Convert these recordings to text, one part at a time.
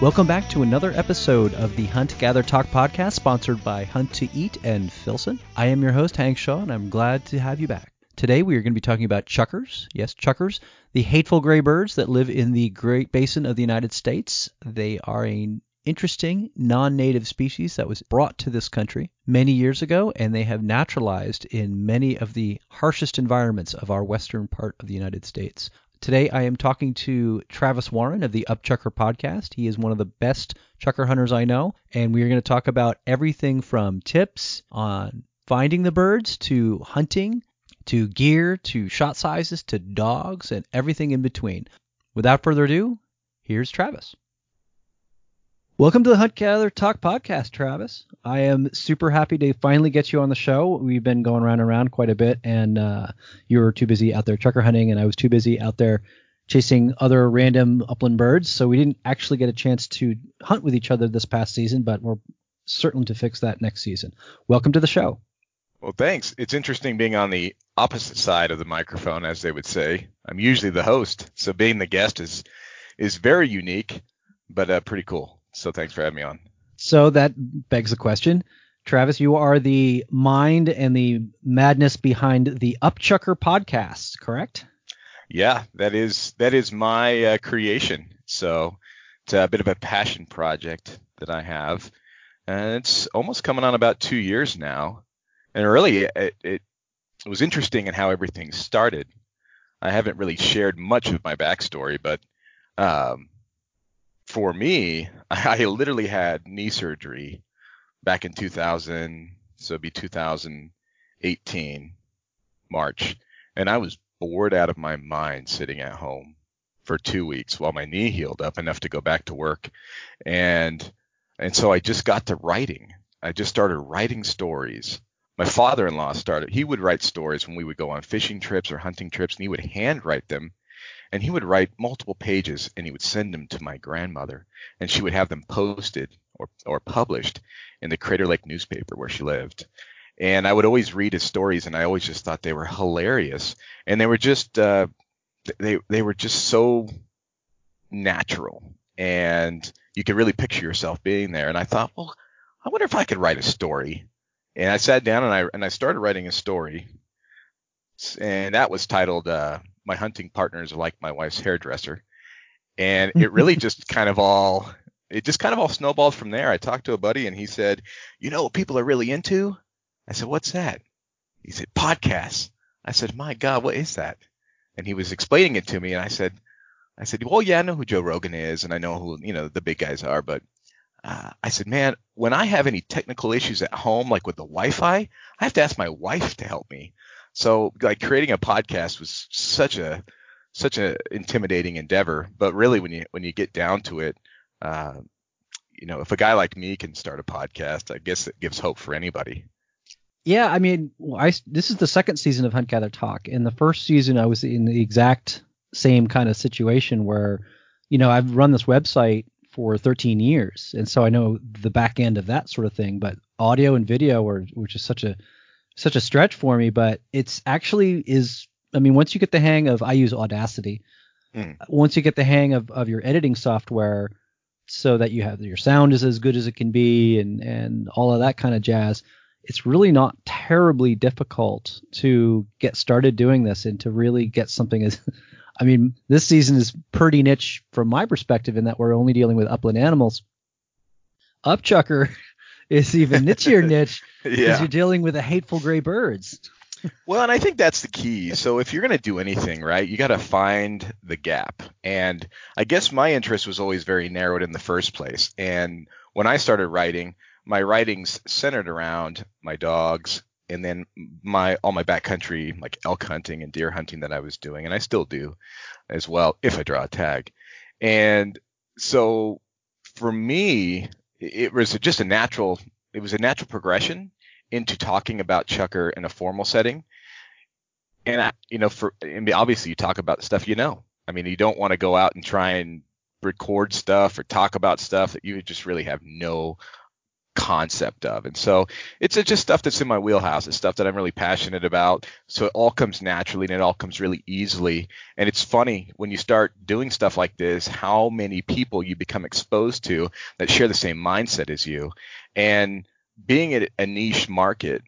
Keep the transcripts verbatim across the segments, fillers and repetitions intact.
Welcome back to another episode of the Hunt, Gather, Talk podcast sponsored by Hunt to Eat and Filson. I am your host, Hank Shaw, and I'm glad to have you back. Today we are going to be talking about chukars. Yes, chukars, the hateful gray birds that live in the Great Basin of the United States. They are an interesting non-native species that was brought to this country many years ago, and they have naturalized in many of the harshest environments of our western part of the United States. Today I am talking to Travis Warren of the Upchukar podcast. He is one of the best chukar hunters I know, and we are going to talk about everything from tips on finding the birds to hunting, to gear, to shot sizes, to dogs, and everything in between. Without further ado, here's Travis. Welcome to the Hunt, Gather, Talk podcast, Travis. I am super happy to finally get you on the show. We've been going round and round quite a bit, and uh, you were too busy out there chukar hunting, and I was too busy out there chasing other random upland birds, so we didn't actually get a chance to hunt with each other this past season, but we're certain to fix that next season. Welcome to the show. Well, thanks. It's interesting being on the opposite side of the microphone, as they would say. I'm usually the host, so being the guest is, is very unique, but uh, pretty cool. So thanks for having me on. So that begs the question. Travis, you are the mind and the madness behind the Upchukar podcast, correct? Yeah, that is that is my uh, creation. So it's a bit of a passion project that I have. And it's almost coming on about two years now. And really, it, it, it was interesting in how everything started. I haven't really shared much of my backstory, but... Um, For me, I literally had knee surgery back in two thousand, so it'd be two thousand eighteen, March, and I was bored out of my mind sitting at home for two weeks while my knee healed up enough to go back to work, and and so I just got to writing. I just started writing stories. My father-in-law started. He would write stories when we would go on fishing trips or hunting trips, and he would handwrite them. And he would write multiple pages, and he would send them to my grandmother, and she would have them posted or, or published in the Crater Lake newspaper where she lived. And I would always read his stories, and I always just thought they were hilarious. And they were just uh, they they were just so natural, and you could really picture yourself being there. And I thought, well, I wonder if I could write a story. And I sat down and I and I started writing a story, and that was titled. Uh, My hunting partners are like my wife's hairdresser. And it really just kind of all, it just kind of all snowballed from there. I talked to a buddy and he said, you know what people are really into? I said, what's that? He said, podcasts. I said, my God, what is that? And he was explaining it to me. And I said, I said, well, yeah, I know who Joe Rogan is. And I know who, you know, the big guys are. But uh, I said, man, when I have any technical issues at home, like with the Wi-Fi, I have to ask my wife to help me. So like creating a podcast was such a such a intimidating endeavor, but really when you when you get down to it, uh, you know, if a guy like me can start a podcast, I guess it gives hope for anybody. Yeah, I mean, I, this is the second season of Hunt Gather Talk. In the first season, I was in the exact same kind of situation where, you know, I've run this website for thirteen years, and so I know the back end of that sort of thing. But audio and video are which is such a such a stretch for me, but it's actually is, I mean, once you get the hang of, I use Audacity, mm. once you get the hang of, of your editing software so that you have your sound is as good as it can be and, and all of that kind of jazz, it's really not terribly difficult to get started doing this and to really get something as, I mean, this season is pretty niche from my perspective in that we're only dealing with upland animals. Upchukar is even nichier niche because yeah. You're dealing with the hateful gray birds. Well, and I think that's the key. So if you're going to do anything, right, you got to find the gap. And I guess my interest was always very narrowed in the first place. And when I started writing, my writings centered around my dogs and then my all my backcountry, like elk hunting and deer hunting that I was doing. And I still do as well if I draw a tag. And so for me, it was just a natural it was a natural progression into talking about chukar in a formal setting. And I, you know for and obviously you talk about stuff you know. I mean, you don't want to go out and try and record stuff or talk about stuff that you just really have no concept of. And so it's just stuff that's in my wheelhouse. It's stuff that I'm really passionate about. So it all comes naturally and it all comes really easily. And it's funny when you start doing stuff like this, how many people you become exposed to that share the same mindset as you. And being at a niche market,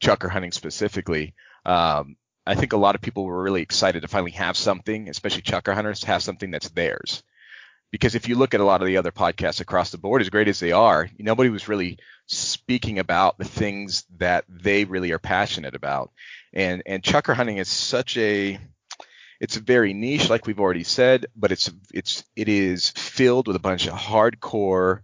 chukar hunting specifically, um, I think a lot of people were really excited to finally have something, especially chukar hunters, have something that's theirs. Because if you look at a lot of the other podcasts across the board, as great as they are, nobody was really speaking about the things that they really are passionate about. And and chukar hunting is such a – it's very niche, like we've already said, but it's it's it is filled with a bunch of hardcore,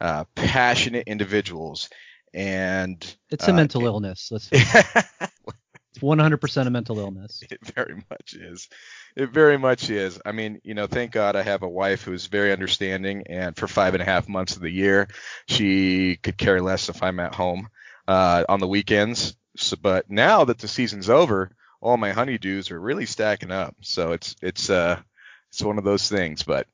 uh, passionate individuals. And it's a uh, mental it, illness. Let's it's one hundred percent a mental illness. It very much is. It very much is. I mean, you know, thank God I have a wife who's very understanding, and for five and a half months of the year, she could care less if I'm at home uh, on the weekends. So, but now that the season's over, all my honeydews are really stacking up. So it's it's uh it's one of those things. But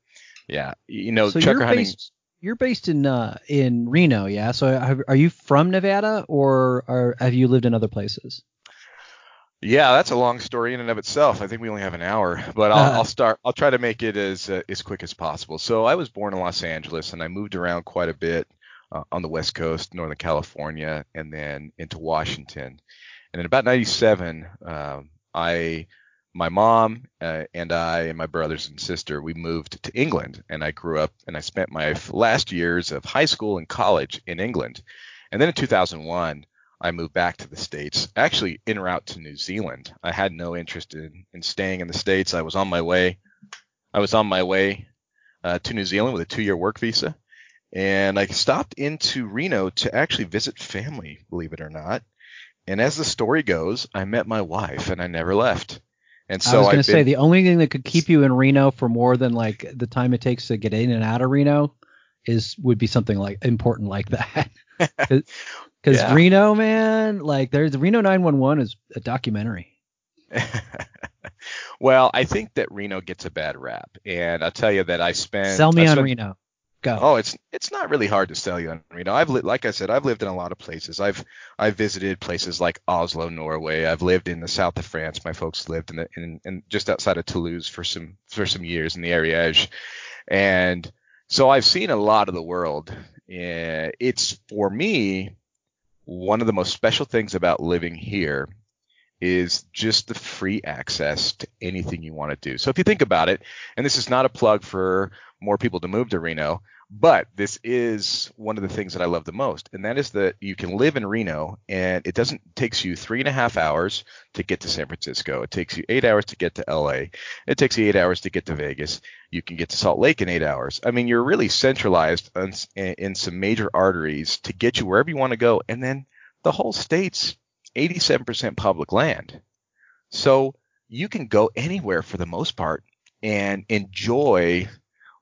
yeah, you know, so chukar you're hunting. Based, you're based in uh, in Reno, yeah. So are you from Nevada, or are, have you lived in other places? Yeah, that's a long story in and of itself. I think we only have an hour, but I'll, uh, I'll start. I'll try to make it as uh, as quick as possible. So I was born in Los Angeles, and I moved around quite a bit uh, on the West Coast, Northern California, and then into Washington. And in about ninety-seven, um, I, my mom uh, and I and my brothers and sister, we moved to England, and I grew up and I spent my last years of high school and college in England. And then in two thousand one. I moved back to the States, actually en route to New Zealand. I had no interest in, in staying in the States. I was on my way. I was on my way uh, to New Zealand with a two-year work visa. And I stopped into Reno to actually visit family, believe it or not. And as the story goes, I met my wife and I never left. And so I was going to say, the only thing that could keep you in Reno for more than like the time it takes to get in and out of Reno is would be something like important like that. Because yeah. Reno, man, like there's Reno nine one one is a documentary. Well, I think that Reno gets a bad rap, and I'll tell you that I spent. Sell me I on spent, Reno. Go. Oh, it's it's not really hard to sell you on Reno. I've li- like I said, I've lived in a lot of places. I've I've visited places like Oslo, Norway. I've lived in the south of France. My folks lived in the, in, in just outside of Toulouse for some for some years in the Ariège, and so I've seen a lot of the world. Yeah, it's for me one of the most special things about living here is just the free access to anything you want to do. So if you think about it, and this is not a plug for more people to move to Reno, but this is one of the things that I love the most, and that is that you can live in Reno and it doesn't it takes you three and a half hours to get to San Francisco. It takes you eight hours to get to L A. It takes you eight hours to get to Vegas. You can get to Salt Lake in eight hours. I mean, you're really centralized in, in some major arteries to get you wherever you want to go. And then the whole state's eighty-seven percent public land. So you can go anywhere for the most part and enjoy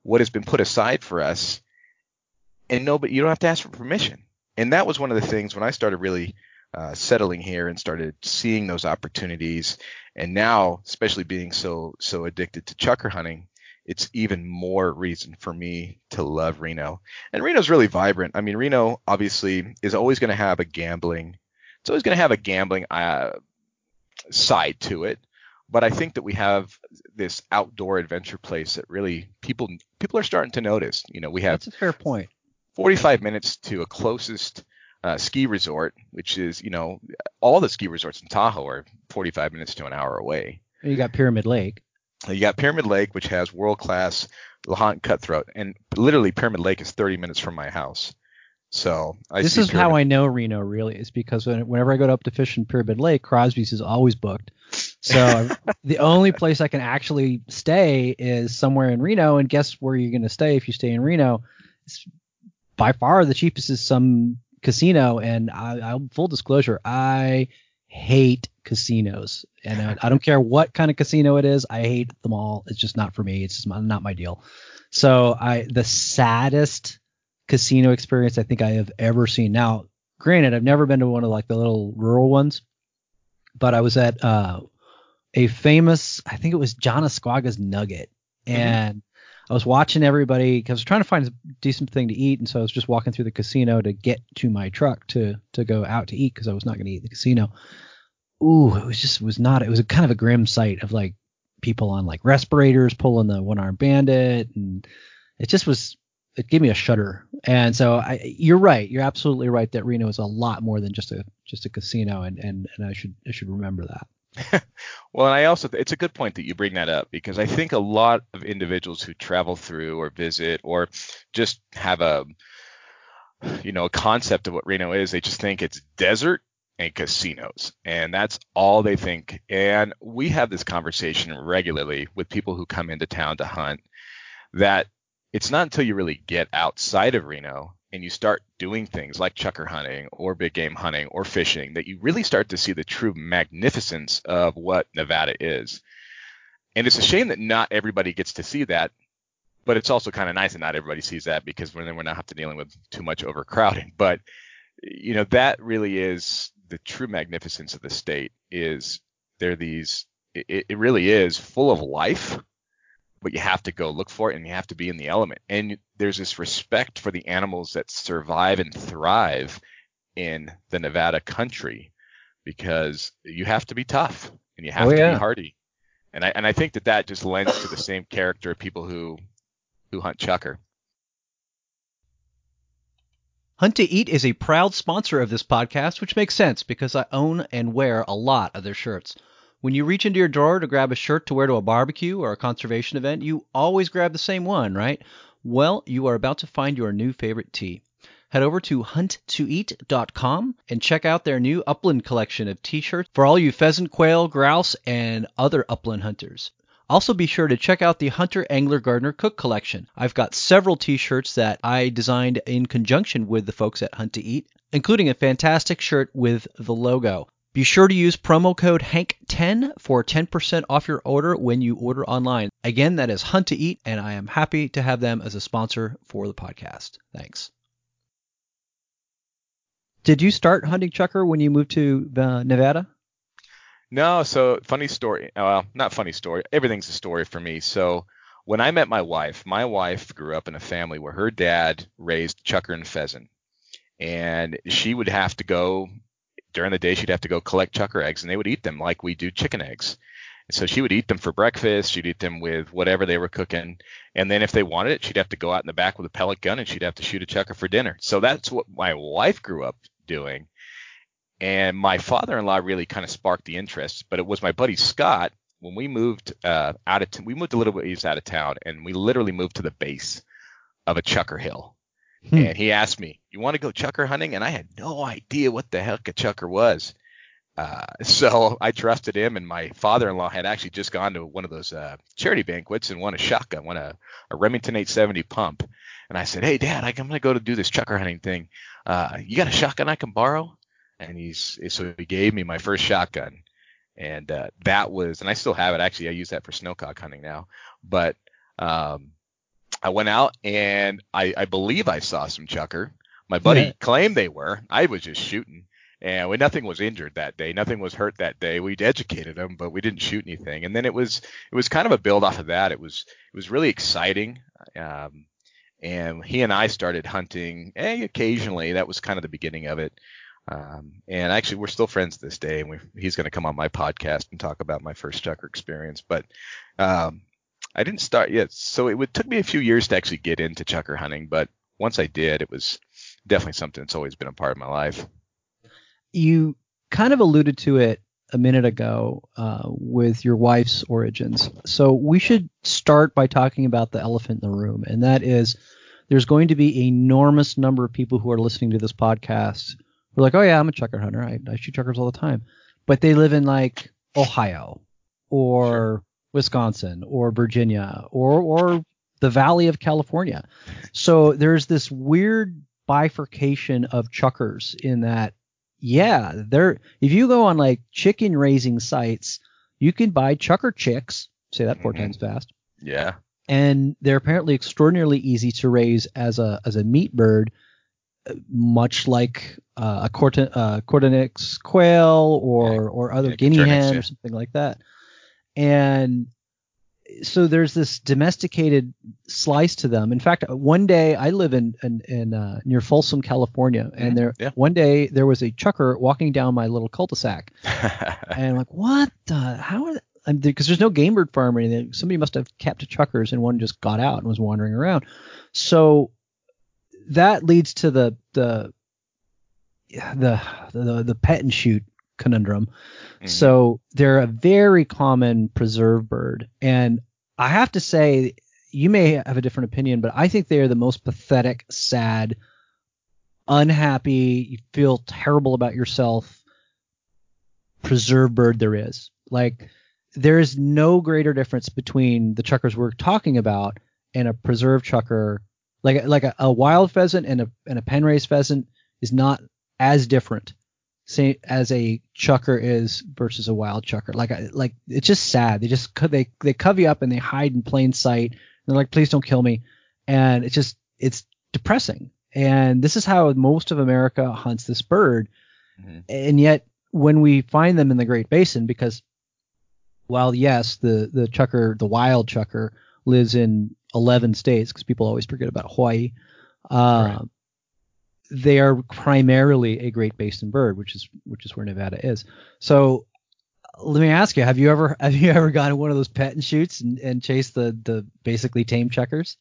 what has been put aside for us, and nobody, you don't have to ask for permission. And that was one of the things when I started really uh, settling here and started seeing those opportunities. And now, especially being so so addicted to chukar hunting, it's even more reason for me to love Reno. And Reno's really vibrant. I mean, Reno obviously is always going to have a gambling. It's always going to have a gambling uh, side to it. But I think that we have this outdoor adventure place that really people people are starting to notice. You know, we have that's a fair point. forty-five minutes to a closest uh, ski resort, which is, you know, all the ski resorts in Tahoe are forty-five minutes to an hour away. You got Pyramid Lake. You got Pyramid Lake, which has world class Lahontan cutthroat, and literally Pyramid Lake is thirty minutes from my house. So I this is Pyramid. How I know Reno really is because when, whenever I go up to fish in Pyramid Lake, Crosby's is always booked. So the only place I can actually stay is somewhere in Reno. And guess where you're going to stay if you stay in Reno? It's by far the cheapest is some casino. And I, I full disclosure, I hate casinos, and I, I don't care what kind of casino it is. I hate them all. It's just not for me. It's just not my deal. So I the saddest casino experience I think I have ever seen. Now, granted, I've never been to one of like the little rural ones, but I was at uh, a famous, I think it was John Esquaga's Nugget, and mm-hmm. I was watching everybody because I was trying to find a decent thing to eat. And so I was just walking through the casino to get to my truck to to go out to eat because I was not going to eat in the casino. Ooh, it was just it was not. It was a kind of a grim sight of like people on like respirators pulling the one armed bandit. And it just was it gave me a shudder. And so I, you're right. You're absolutely right that Reno is a lot more than just a just a casino. And, and, and I should I should remember that. Well, and I also it's a good point that you bring that up, because I think a lot of individuals who travel through or visit or just have a, you know, a concept of what Reno is, they just think it's desert and casinos, and that's all they think. And we have this conversation regularly with people who come into town to hunt that it's not until you really get outside of Reno and you start doing things like chukar hunting or big game hunting or fishing that you really start to see the true magnificence of what Nevada is. And it's a shame that not everybody gets to see that, but it's also kind of nice that not everybody sees that, because then we're not dealing with too much overcrowding. But, you know, that really is the true magnificence of the state. Is there these, it, it really is full of life, but you have to go look for it and you have to be in the element. And there's this respect for the animals that survive and thrive in the Nevada country, because you have to be tough and you have oh, to yeah. be hardy. And I, and I think that that just lends to the same character of people who, who hunt chukar. Hunt to Eat is a proud sponsor of this podcast, which makes sense because I own and wear a lot of their shirts. When you reach into your drawer to grab a shirt to wear to a barbecue or a conservation event, you always grab the same one, right? Well, you are about to find your new favorite tee. Head over to hunt to eat dot com and check out their new upland collection of t-shirts for all you pheasant, quail, grouse, and other upland hunters. Also be sure to check out the Hunter Angler Gardener Cook collection. I've got several t-shirts that I designed in conjunction with the folks at Hunt to Eat, including a fantastic shirt with the logo. Be sure to use promo code Hank ten for ten percent off your order when you order online. Again, that is Hunt to Eat, and I am happy to have them as a sponsor for the podcast. Thanks. Did you start hunting chukar when you moved to uh, Nevada? No, so funny story. Well, not funny story. Everything's a story for me. So when I met my wife, my wife grew up in a family where her dad raised chukar and pheasant, and she would have to go – during the day, she'd have to go collect chukar eggs, and they would eat them like we do chicken eggs. And so she would eat them for breakfast. She'd eat them with whatever they were cooking. And then if they wanted it, she'd have to go out in the back with a pellet gun, and she'd have to shoot a chukar for dinner. So that's what my wife grew up doing. And my father-in-law really kind of sparked the interest. But it was my buddy Scott, when we moved uh, out of t- – we moved a little ways out of town, and we literally moved to the base of a chukar hill. Hmm. And he asked me, you want to go chukar hunting? And I had no idea what the heck a chukar was. Uh, so I trusted him, and my father-in-law had actually just gone to one of those uh, charity banquets and won a shotgun, won a, a Remington eight seventy pump. And I said, hey, Dad, I'm going to go to do this chukar hunting thing. Uh, you got a shotgun I can borrow? And he's so he gave me my first shotgun. And uh, that was – and I still have it. Actually, I use that for snowcock hunting now. But um, – I went out, and I, I believe I saw some chukar. My buddy yeah. claimed they were. I was just shooting, and we, nothing was injured that day. Nothing was hurt that day. We educated them, but we didn't shoot anything. And then it was it was kind of a build off of that. It was it was really exciting. Um, and he and I started hunting eh, occasionally. That was kind of the beginning of it. Um, and actually, we're still friends to this day. And we, he's going to come on my podcast and talk about my first chukar experience. But um, I didn't start yet, so it would, took me a few years to actually get into chukar hunting, but once I did, it was definitely something that's always been a part of my life. You kind of alluded to it a minute ago uh, with your wife's origins, so we should start by talking about the elephant in the room, and that is there's going to be an enormous number of people who are listening to this podcast who are like, oh yeah, I'm a chukar hunter. I, I shoot chukars all the time. But they live in like Ohio or sure. Wisconsin or Virginia or or the Valley of California. So there's this weird bifurcation of chukars in that, yeah, they're if you go on like chicken raising sites, you can buy chukar chicks, say that four mm-hmm. times fast. Yeah. And they're apparently extraordinarily easy to raise as a as a meat bird, much like uh, a corten, uh, Cordonix quail or, yeah, or other yeah, guinea hen yeah. or something like that. And so there's this domesticated slice to them. In fact, one day I live in in, in uh, near Folsom, California, mm-hmm. and there yeah. one day there was a chukar walking down my little cul-de-sac, and I'm like, what the? How are? Because there's no game bird farm or anything. Somebody must have kept chukars, and one just got out and was wandering around. So that leads to the the the the, the pet and shoot conundrum. Mm-hmm. So they're a very common preserve bird, and I have to say, you may have a different opinion, but I think they are the most pathetic, sad, unhappy, you feel terrible about yourself preserve bird there is. Like, there is no greater difference between the chukars we're talking about and a preserve chukar. Like like a, a wild pheasant and a and a pen raised pheasant is not as different as a chukar is versus a wild chukar. Like like it's just sad. They just they they covey up and they hide in plain sight. And they're like, please don't kill me. And it's just it's depressing. And this is how most of America hunts this bird. Mm-hmm. And yet when we find them in the Great Basin, because while yes, the the chukar, the wild chukar, lives in eleven states, because people always forget about Hawaii, uh, right. they are primarily a Great Basin bird, which is which is where Nevada is. So let me ask you: Have you ever have you ever gotten one of those pet and shoots and, and chased the the basically tame chukars?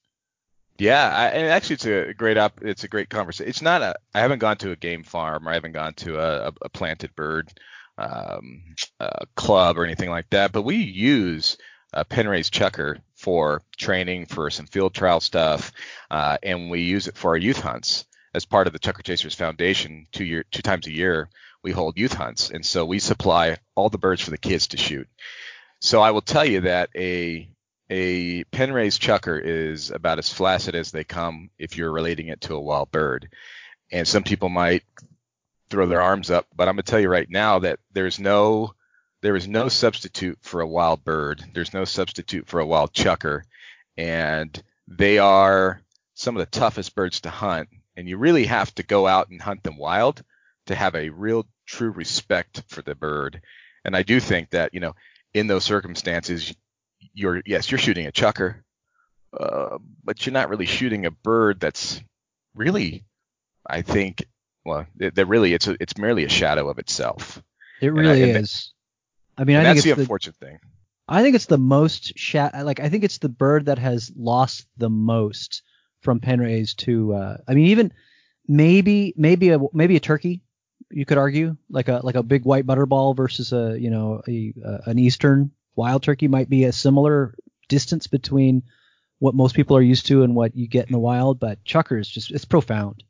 Yeah, I, and actually, it's a great op, it's a great conversation. It's not a I haven't gone to a game farm, or I haven't gone to a, a planted bird um uh, club or anything like that, but we use a pen raised chukar for training, for some field trial stuff, uh and we use it for our youth hunts as part of the Chukar Chasers Foundation. Two year two times a year we hold youth hunts, and so we supply all the birds for the kids to shoot. So I will tell you that a a pen raised chukar is about as flaccid as they come if you're relating it to a wild bird, and some people might throw their arms up, but I'm gonna tell you right now that there's no there is no substitute for a wild bird. There's no substitute for a wild chukar, and they are some of the toughest birds to hunt, and you really have to go out and hunt them wild to have a real true respect for the bird. And I do think that, you know, in those circumstances, you're yes you're shooting a chukar, uh, but you're not really shooting a bird that's really, I think, well, that really it's a, it's merely a shadow of itself. It really and, and is. That, I mean, I think that's it's the unfortunate the, thing. I think it's the most sha- like I think it's the bird that has lost the most from pen raised to. Uh, I mean, even maybe maybe a maybe a turkey. You could argue like a like a big white butterball versus a you know a, a an eastern wild turkey might be a similar distance between what most people are used to and what you get in the wild. But chukar is just it's profound.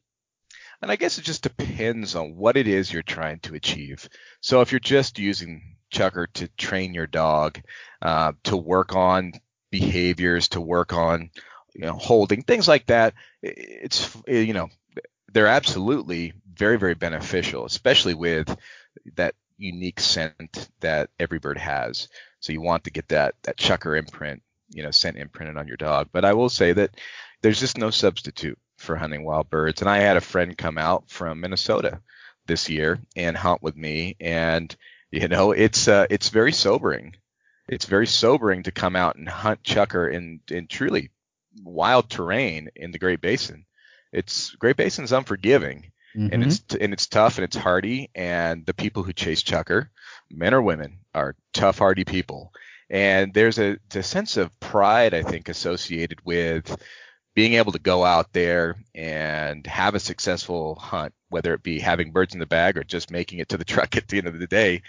And I guess it just depends on what it is you're trying to achieve. So if you're just using chukar to train your dog, uh, to work on behaviors, to work on, you know, holding, things like that, it's, you know, they're absolutely very, very beneficial, especially with that unique scent that every bird has. So you want to get that, that chukar imprint, you know, scent imprinted on your dog. But I will say that there's just no substitute for hunting wild birds. And I had a friend come out from Minnesota this year and hunt with me, and you know it's uh, it's very sobering it's very sobering to come out and hunt chukar in in truly wild terrain in the Great Basin. It's Great Basin's unforgiving, mm-hmm. and it's and it's tough and it's hardy, and the people who chase chukar, men or women, are tough, hardy people, and there's a, a sense of pride, I think, associated with being able to go out there and have a successful hunt, whether it be having birds in the bag or just making it to the truck at the end of the day.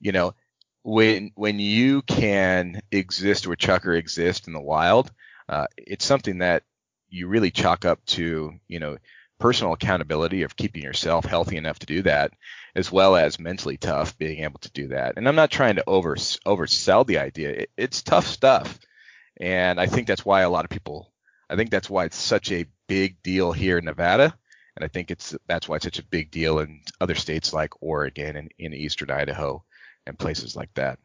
You know, when when you can exist where chukar exist in the wild, uh, it's something that you really chalk up to, you know, personal accountability of keeping yourself healthy enough to do that, as well as mentally tough being able to do that. And I'm not trying to over oversell the idea. It, it's tough stuff, and I think that's why a lot of people. I think that's why it's such a big deal here in Nevada, and I think it's that's why it's such a big deal in other states like Oregon and in eastern Idaho and places like that.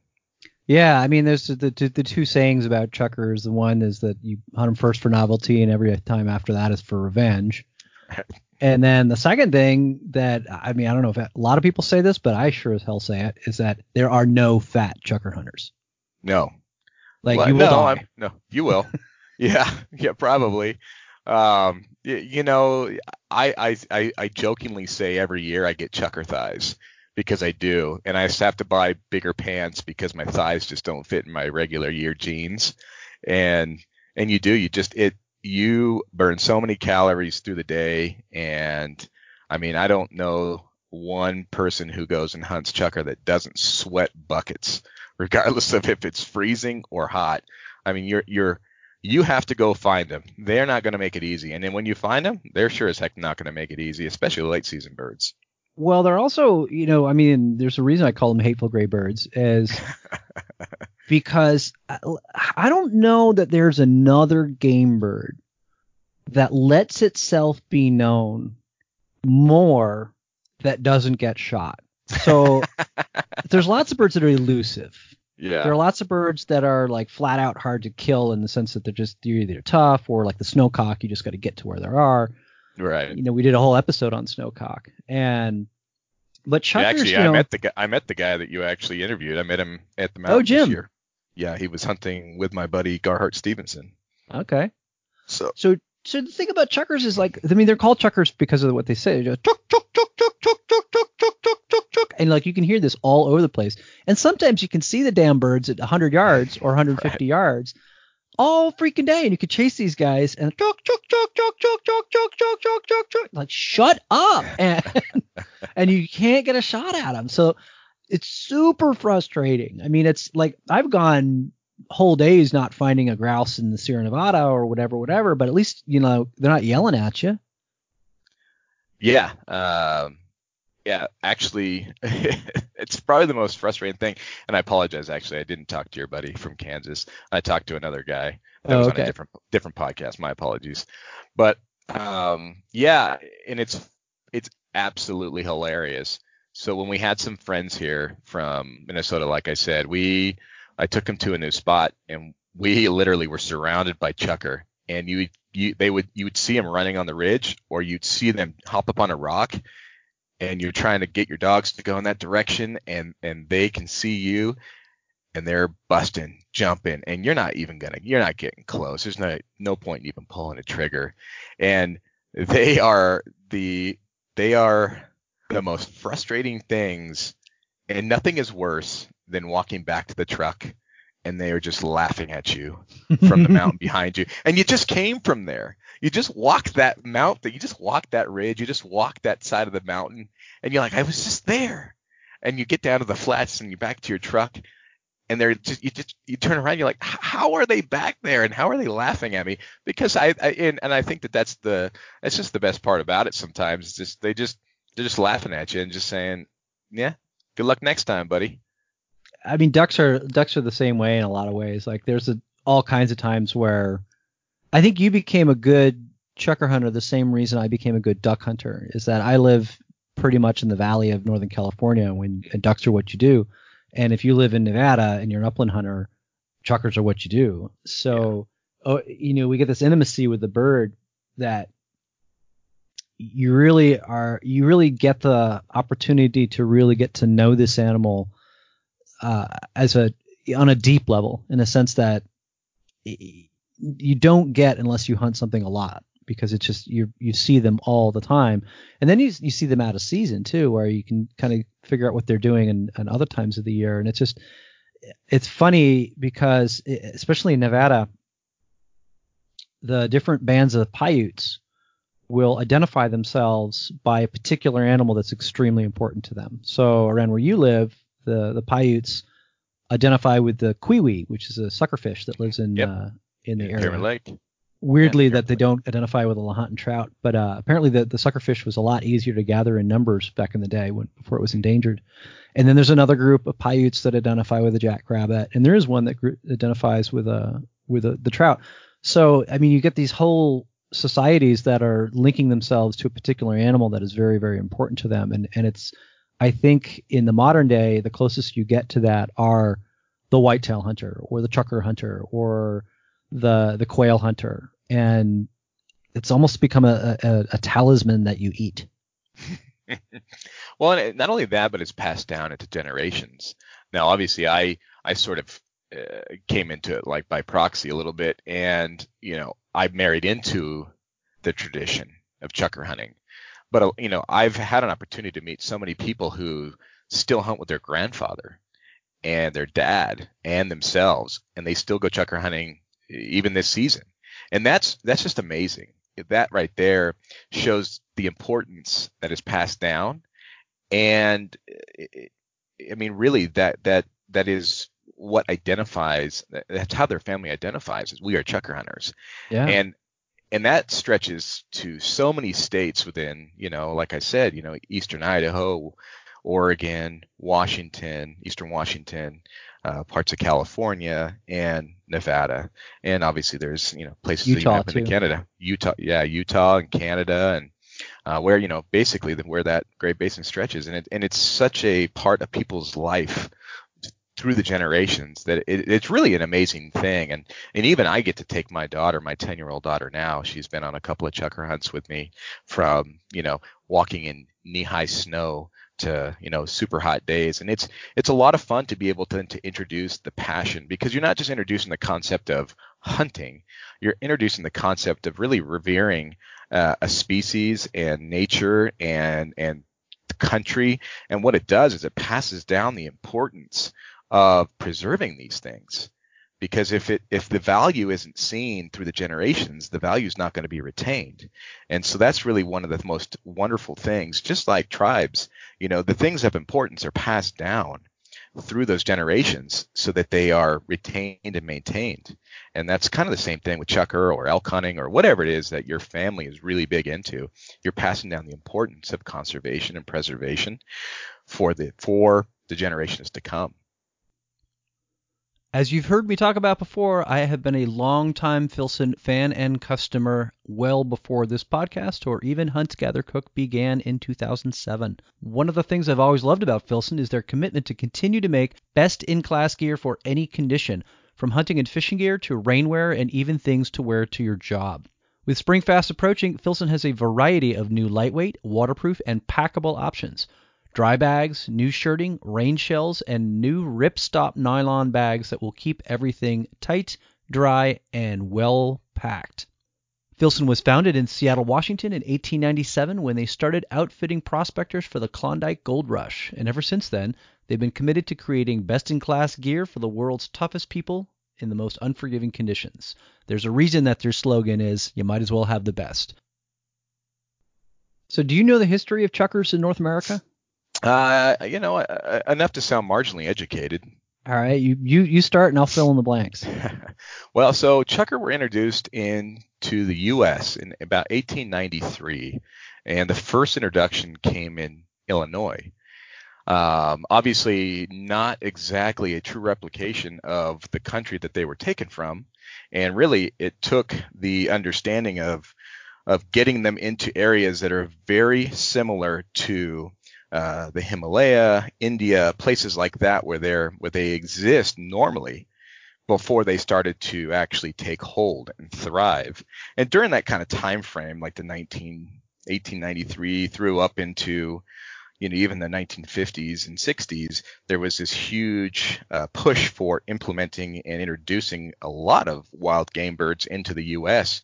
Yeah, I mean, there's the the, the two sayings about chukars. The one is that you hunt them first for novelty, and every time after that is for revenge. And then the second thing that, I mean, I don't know if a lot of people say this, but I sure as hell say it, is that there are no fat chukar hunters. No. Like well, you will no, die. I'm, no, you will. yeah, yeah, probably. Um, you, you know, I, I I I jokingly say every year I get chukar thighs because I do, and I just have to buy bigger pants because my thighs just don't fit in my regular year jeans. And and you do, you just it you burn so many calories through the day, and I mean I don't know one person who goes and hunts chukar that doesn't sweat buckets, regardless of if it's freezing or hot. I mean, you're you're you have to go find them. They're not going to make it easy, and then when you find them, they're sure as heck not going to make it easy, especially late season birds. Well, they're also, you know, I mean, there's a reason I call them hateful gray birds, is because I, I don't know that there's another game bird that lets itself be known more that doesn't get shot. So there's lots of birds that are elusive. Yeah. There are lots of birds that are like flat out hard to kill in the sense that they're just you're either tough or like the snowcock, you just got to get to where they are. Right. You know, we did a whole episode on snowcock, and but chukars, yeah, actually, you know, I met the guy, I met the guy that you actually interviewed. I met him at the mountain. Oh, Jim. This year. Yeah, he was hunting with my buddy Garhart Stevenson. Okay. So so so the thing about chukars is like, I mean, they're called chukars because of what they say. They're just chuk chuk chuk chuk chuk chuk chuk chuk chuk chuk chuk, and like you can hear this all over the place. And sometimes you can see the damn birds at one hundred yards or one hundred fifty right. yards all freaking day, and you could chase these guys and chuk chuk chuk chuk chuk chuk chuk chuk chuk chuk chuk, like shut up, and and you can't get a shot at them. So it's super frustrating. I mean, it's like I've gone whole days not finding a grouse in the Sierra Nevada or whatever, whatever, but at least, you know, they're not yelling at you. Yeah. Um, yeah, actually, it's probably the most frustrating thing. And I apologize. Actually, I didn't talk to your buddy from Kansas. I talked to another guy that oh, was okay. on a different, different podcast. My apologies. But um, yeah, and it's, it's absolutely hilarious. So when we had some friends here from Minnesota, like I said, we, I took them to a new spot, and we literally were surrounded by chukar. And you, you, they would, you would see them running on the ridge, or you'd see them hop up on a rock, and you're trying to get your dogs to go in that direction, and, and they can see you, and they're busting, jumping, and you're not even gonna, you're not getting close. There's no, no point in even pulling a trigger. And they are the, they are. the most frustrating things, and nothing is worse than walking back to the truck and they are just laughing at you from the mountain behind you. And you just came from there. You just walked that mountain. You just walked that ridge. You just walked that side of the mountain, and you're like, I was just there. And you get down to the flats and you're back to your truck, and they're just, you just, you turn around, you're like, how are they back there? And how are they laughing at me? Because I, I and, and I think that that's the, that's just the best part about it. Sometimes it's just, they just, they're just laughing at you and just saying, yeah, good luck next time, buddy. I mean, ducks are ducks are the same way in a lot of ways. Like there's a, all kinds of times where I think you became a good chukar hunter the same reason I became a good duck hunter, is that I live pretty much in the valley of Northern California, when and ducks are what you do. And if you live in Nevada and you're an upland hunter, chukars are what you do. So, yeah. oh, you know, we get this intimacy with the bird that you really are, you really get the opportunity to really get to know this animal uh, as a, on a deep level, in a sense that you don't get unless you hunt something a lot, because it's just, you, you see them all the time. And then you, you see them out of season too, where you can kind of figure out what they're doing and, and other times of the year. And it's just, it's funny because it, especially in Nevada, the different bands of Paiutes will identify themselves by a particular animal that's extremely important to them. So around where you live, the, the Paiutes identify with the Cuiwe, which is a suckerfish that lives in yep. uh, in the in area. Pyramid Lake. Weirdly, yeah, that Pyramid they Lake. Don't identify with a Lahontan trout, but uh, apparently the, the suckerfish was a lot easier to gather in numbers back in the day, when before it was endangered. And then there's another group of Paiutes that identify with a jackrabbit, and there is one that gr- identifies with a with a, the trout. So I mean, you get these whole societies that are linking themselves to a particular animal that is very, very important to them. And, and it's, I think in the modern day, the closest you get to that are the whitetail hunter or the chukar hunter or the, the quail hunter. And it's almost become a, a, a talisman that you eat. Well, not only that, but it's passed down into generations. Now, obviously I, I sort of uh, came into it like by proxy a little bit. And, you know, I married into the tradition of chukar hunting. But, uh, you know, I've had an opportunity to meet so many people who still hunt with their grandfather and their dad and themselves, and they still go chukar hunting even this season. And that's that's just amazing. That right there shows the importance that is passed down. And I mean, really, that that that is what identifies. That's how their family identifies, is we are chukar hunters. Yeah. And and that stretches to so many states within, you know, like I said, you know, eastern Idaho, Oregon, Washington, eastern Washington, uh, parts of California and Nevada. And obviously there's, you know, places Utah, that you happen to Canada, Utah. Yeah. Utah and Canada, and uh, where, you know, basically the, where that Great Basin stretches. And it, and it's such a part of people's life through the generations that it, it's really an amazing thing. And, and even I get to take my daughter, my ten year old daughter now, she's been on a couple of chukar hunts with me, from, you know, walking in knee high snow to, you know, super hot days. And it's it's a lot of fun to be able to, to introduce the passion, because you're not just introducing the concept of hunting, you're introducing the concept of really revering uh, a species and nature and and the country. And what it does is it passes down the importance of preserving these things, because if it if the value isn't seen through the generations, the value is not going to be retained. And so that's really one of the most wonderful things. Just like tribes, you know, the things of importance are passed down through those generations so that they are retained and maintained. And that's kind of the same thing with chukar or elk hunting or whatever it is that your family is really big into. You're passing down the importance of conservation and preservation for the for the generations to come. As you've heard me talk about before, I have been a longtime Filson fan and customer well before this podcast, or even Hunt, Gather, Cook began in two thousand seven. One of the things I've always loved about Filson is their commitment to continue to make best-in-class gear for any condition, from hunting and fishing gear to rainwear and even things to wear to your job. With spring fast approaching, Filson has a variety of new lightweight, waterproof, and packable options. Dry bags, new shirting, rain shells, and new ripstop nylon bags that will keep everything tight, dry, and well packed. Filson was founded in Seattle, Washington in eighteen ninety-seven when they started outfitting prospectors for the Klondike Gold Rush, and ever since then, they've been committed to creating best-in-class gear for the world's toughest people in the most unforgiving conditions. There's a reason that their slogan is, "You might as well have the best." So do you know the history of chukars in North America? Uh, you know, uh, enough to sound marginally educated. All right, you you, you start and I'll fill in the blanks. Well, so chukar were introduced into the U S in about eighteen ninety-three, and the first introduction came in Illinois. Um, obviously not exactly a true replication of the country that they were taken from, and really it took the understanding of of getting them into areas that are very similar to Uh, the Himalaya, India, places like that where they're where they exist normally before they started to actually take hold and thrive. And during that kind of time frame, like the nineteen, eighteen ninety-three through up into, you know, even the nineteen fifties and sixties, there was this huge uh, push for implementing and introducing a lot of wild game birds into the U S.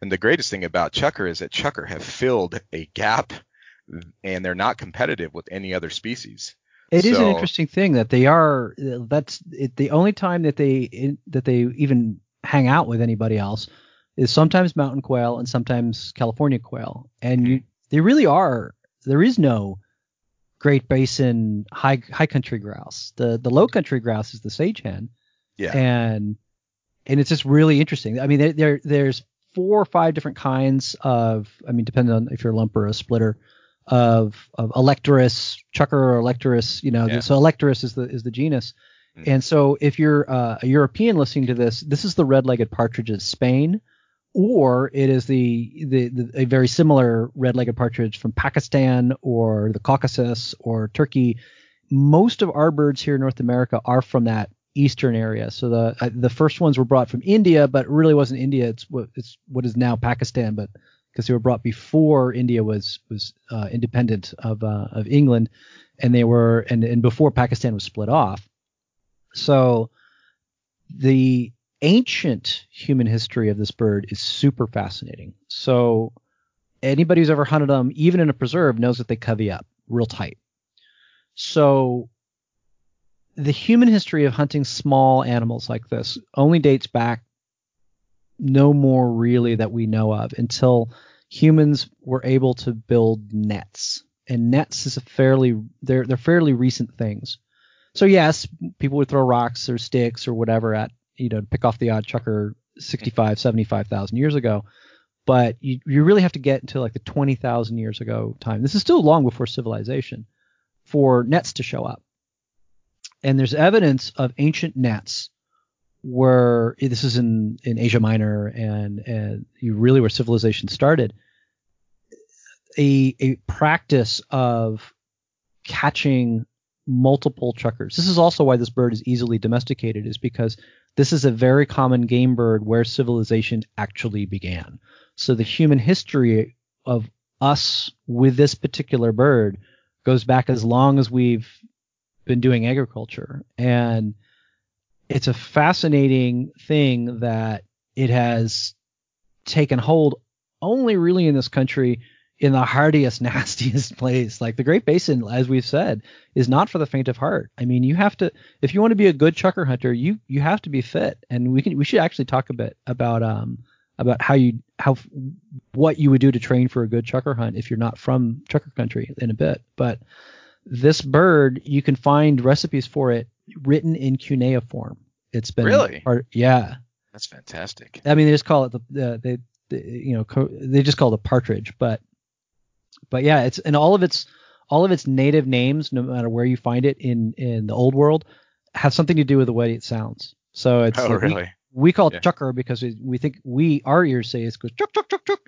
And the greatest thing about chukar is that chukar have filled a gap, and they're not competitive with any other species. It so, is an interesting thing that they are. That's it, the only time that they that they even hang out with anybody else is sometimes mountain quail and sometimes California quail. And you, they really are. There is no Great Basin high high country grouse. The the low country grouse is the sage hen. Yeah. And and it's just really interesting. I mean, there, there there's four or five different kinds of. I mean, depending on if you're a lumper or a splitter. Of of Alectoris, chukar or Alectoris, you know, yeah. So Alectoris is the is the genus, mm. And so if you're uh, a European listening to this, this is the red-legged partridge of Spain, or it is the, the the a very similar red-legged partridge from Pakistan or the Caucasus or Turkey. Most of our birds here in North America are from that eastern area. So the uh, the first ones were brought from India, but it really wasn't India. It's what it's what is now Pakistan, but because they were brought before India was was uh, independent of uh, of England, and they were and, and before Pakistan was split off. So The ancient human history of this bird is super fascinating. So anybody who's ever hunted them, even in a preserve, knows that they covey up real tight. So the human history of hunting small animals like this only dates back no more really that we know of until humans were able to build nets. And nets is a fairly they're they're fairly recent things. So yes, people would throw rocks or sticks or whatever at, you know, pick off the odd chucker sixty-five, seventy-five thousand years ago. But you, you really have to get into like the twenty thousand years ago time. This is still long before civilization for nets to show up. And there's evidence of ancient nets where this is in, in Asia Minor and, and you really where civilization started. A, a practice of catching multiple chuckers. This is also why this bird is easily domesticated, is because this is a very common game bird where civilization actually began. So the human history of us with this particular bird goes back as long as we've been doing agriculture. And it's a fascinating thing that it has taken hold only really in this country in the hardiest, nastiest place. Like the Great Basin, as we've said, is not for the faint of heart. I mean, you have to, if you want to be a good chucker hunter, you you have to be fit. And we can we should actually talk a bit about um about how you how what you would do to train for a good chucker hunt if you're not from chucker country in a bit. But this bird, you can find recipes for it written in cuneiform. It's been really part, yeah. That's fantastic. I mean, they just call it the, the they the, you know co- they just call it a partridge, but But yeah, it's and all of its all of its native names, no matter where you find it in, in the old world, have something to do with the way it sounds. So it's oh, like really? we, we call it yeah. chukar because we, we think we our ears say it's goes chuk chuk chuk chuk,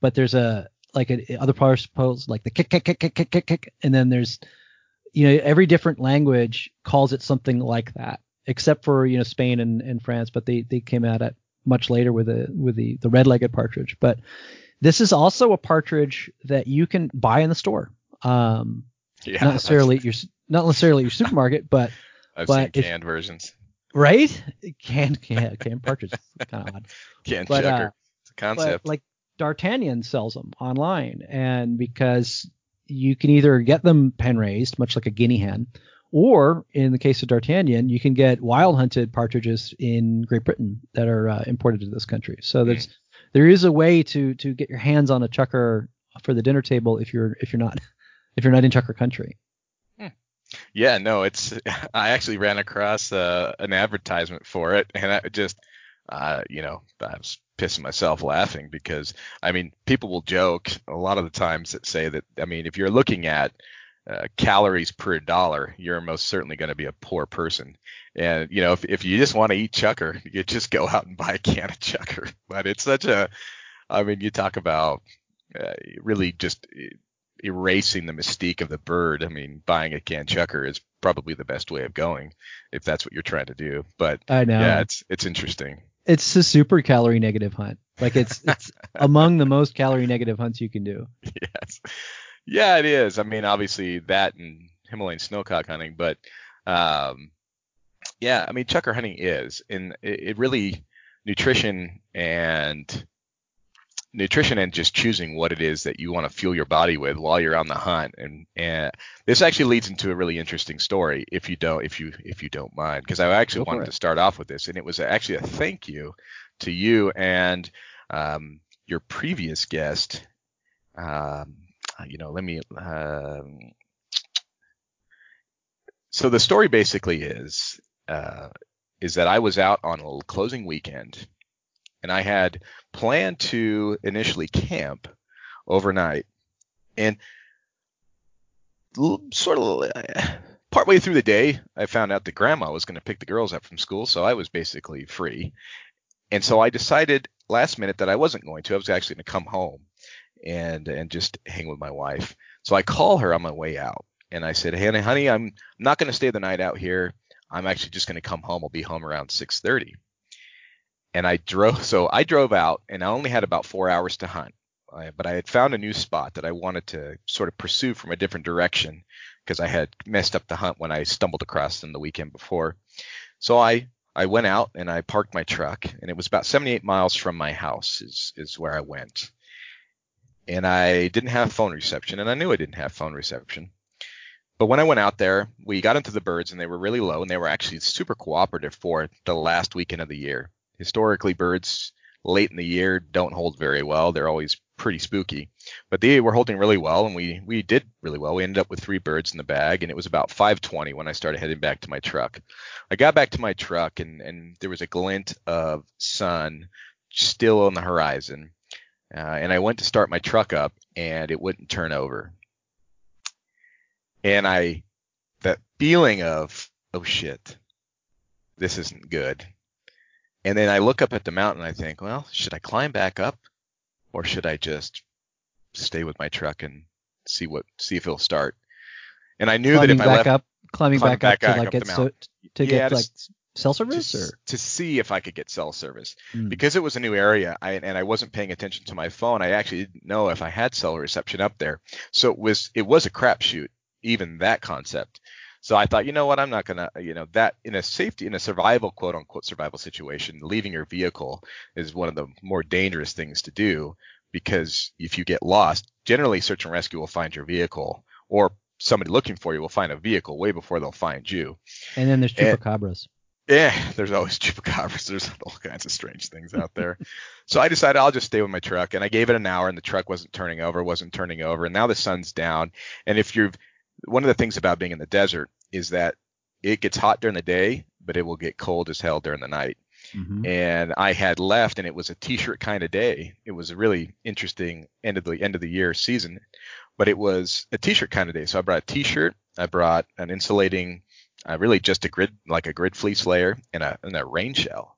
but there's a like a, other parts pose like the kick kick kick kick kick kick kick, and then there's you know every different language calls it something like that, except for you know Spain and, and France, but they, they came at it much later with a with the, the red-legged partridge, but. This is also a partridge that you can buy in the store. Um, yeah, not necessarily your not necessarily your supermarket, but I've but seen canned if, versions. Right? Canned canned, canned partridge, kind of odd. Canned but, chucker, uh, it's a concept. But, like D'Artagnan sells them online, and because you can either get them pen raised, much like a guinea hen, or in the case of D'Artagnan, you can get wild hunted partridges in Great Britain that are uh, imported to this country. So there's. Mm. There is a way to to get your hands on a chucker for the dinner table if you're if you're not if you're not in chucker country. Yeah, no, it's I actually ran across uh, an advertisement for it, and I just uh, you know I was pissing myself laughing because I mean people will joke a lot of the times that say that I mean if you're looking at Uh, calories per dollar, you're most certainly going to be a poor person. And, you know, if if you just want to eat chucker, you just go out and buy a can of chucker. But it's such a, I mean, you talk about uh, really just erasing the mystique of the bird. I mean, buying a canned chucker is probably the best way of going if that's what you're trying to do. But I know. Yeah, it's, it's interesting. It's a super calorie negative hunt. Like it's, it's among the most calorie negative hunts you can do. Yes. Yeah, it is. I mean, obviously that and Himalayan snowcock hunting, but um, yeah, I mean, chucker hunting is, and it, it really nutrition and nutrition and just choosing what it is that you want to fuel your body with while you're on the hunt. And, and this actually leads into a really interesting story, if you don't, if you if you don't mind, because I actually wanted it. to start off with this, and it was actually a thank you to you and um, your previous guest. Um, You know, let me. Um, so the story basically is uh, is that I was out on a closing weekend, and I had planned to initially camp overnight, and sort of partway through the day, I found out that Grandma was going to pick the girls up from school, so I was basically free, and so I decided last minute that I wasn't going to. I was actually going to come home. and and just hang with my wife. So I call her on my way out, and I said, hey, honey, I'm not going to stay the night out here. I'm actually just going to come home. I'll be home around six thirty. And I drove, so I drove out, and I only had about four hours to hunt. I, but I had found a new spot that I wanted to sort of pursue from a different direction because I had messed up the hunt when I stumbled across them the weekend before. So I, I went out and I parked my truck, and it was about seventy-eight miles from my house is, is where I went. And I didn't have phone reception, and I knew I didn't have phone reception. But when I went out there, we got into the birds, and they were really low, and they were actually super cooperative for the last weekend of the year. Historically, birds late in the year don't hold very well. They're always pretty spooky. But they were holding really well, and we, we did really well. We ended up with three birds in the bag, and it was about five twenty when I started heading back to my truck. I got back to my truck, and, and there was a glint of sun still on the horizon. Uh, and I went to start my truck up, and it wouldn't turn over. And I, that feeling of, oh, shit, this isn't good. And then I look up at the mountain, and I think, well, should I climb back up, or should I just stay with my truck and see what, see if it'll start? And I knew climbing that if I left up, climbing, climbing back, back up, back to, like, up so, to yeah, get to, like, cell service to, or? to see if I could get cell service mm. because it was a new area I, and I wasn't paying attention to my phone. I actually didn't know if I had cell reception up there. So it was, it was a crapshoot, even that concept. So I thought, you know what, I'm not going to, you know, that in a safety, in a survival, quote unquote, survival situation, leaving your vehicle is one of the more dangerous things to do, because if you get lost, generally search and rescue will find your vehicle, or somebody looking for you will find a vehicle way before they'll find you. And then there's chupacabras. And, yeah, there's always chupacabras. There's all kinds of strange things out there. So I decided I'll just stay with my truck, and I gave it an hour, and the truck wasn't turning over, wasn't turning over. And now the sun's down. And if you've, one of the things about being in the desert is that it gets hot during the day, but it will get cold as hell during the night. Mm-hmm. And I had left, and it was a t-shirt kind of day. It was a really interesting end of the end of the year season, but it was a t-shirt kind of day. So I brought a t-shirt, I brought an insulating, uh, really just a grid, like a grid fleece layer, and a, and a rain shell.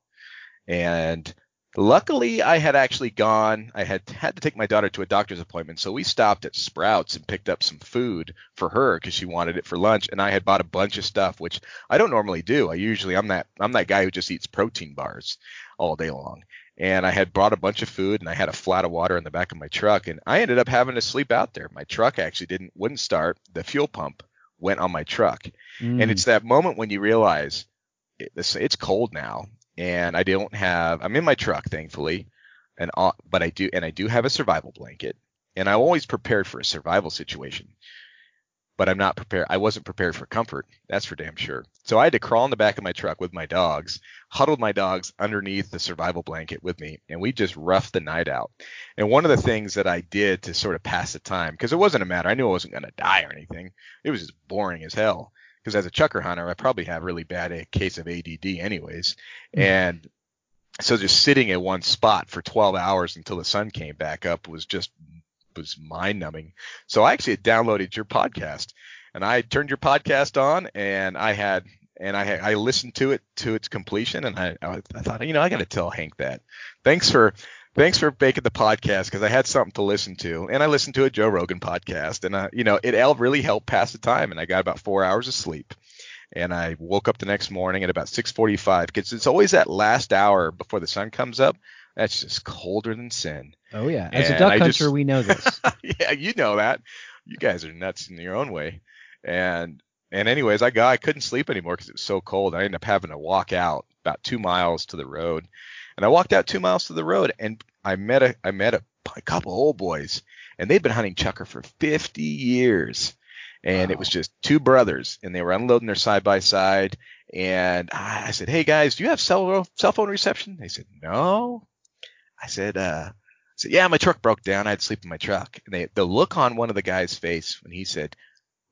And luckily, I had actually gone, I had had to take my daughter to a doctor's appointment, so we stopped at Sprouts and picked up some food for her because she wanted it for lunch, and I had bought a bunch of stuff, which I don't normally do. I usually, I'm that, I'm that guy who just eats protein bars all day long, and I had brought a bunch of food, and I had a flat of water in the back of my truck, and I ended up having to sleep out there. My truck actually didn't, wouldn't start, the fuel pump went on my truck, mm. and it's that moment when you realize it, it's cold now. And I don't have, I'm in my truck, thankfully, and uh, but I do, and I do have a survival blanket, and I'm always prepared for a survival situation, but I'm not prepared. I wasn't prepared for comfort. That's for damn sure. So I had to crawl in the back of my truck with my dogs, huddled my dogs underneath the survival blanket with me, and we just roughed the night out. And one of the things that I did to sort of pass the time, because it wasn't a matter, I knew I wasn't going to die or anything. It was just boring as hell. Because as a chukar hunter, I probably have really bad a case of A D D anyways. And so just sitting at one spot for twelve hours until the sun came back up was just was mind numbing. So I actually downloaded your podcast, and I turned your podcast on, and I had and I had, I listened to it to its completion. And I, I thought, you know, I got to tell Hank that. Thanks for Thanks for making the podcast, because I had something to listen to, and I listened to a Joe Rogan podcast, and I, you know, it all really helped pass the time, and I got about four hours of sleep, and I woke up the next morning at about six forty-five, because it's always that last hour before the sun comes up. That's just colder than sin. Oh, yeah. As and a duck I hunter, just, we know this. Yeah, you know that. You guys are nuts in your own way. And and anyways, I got I couldn't sleep anymore because it was so cold. I ended up having to walk out about two miles to the road. And I walked out two miles to the road, and I met a I met a, a couple old boys, and they'd been hunting chukar for fifty years, and wow. It was just two brothers, and they were unloading their side by side, and I said, "Hey guys, do you have cell cell phone reception?" They said, "No." I said, uh, I said, "Yeah, my truck broke down. I had to sleep in my truck." And they, the look on one of the guys' face when he said,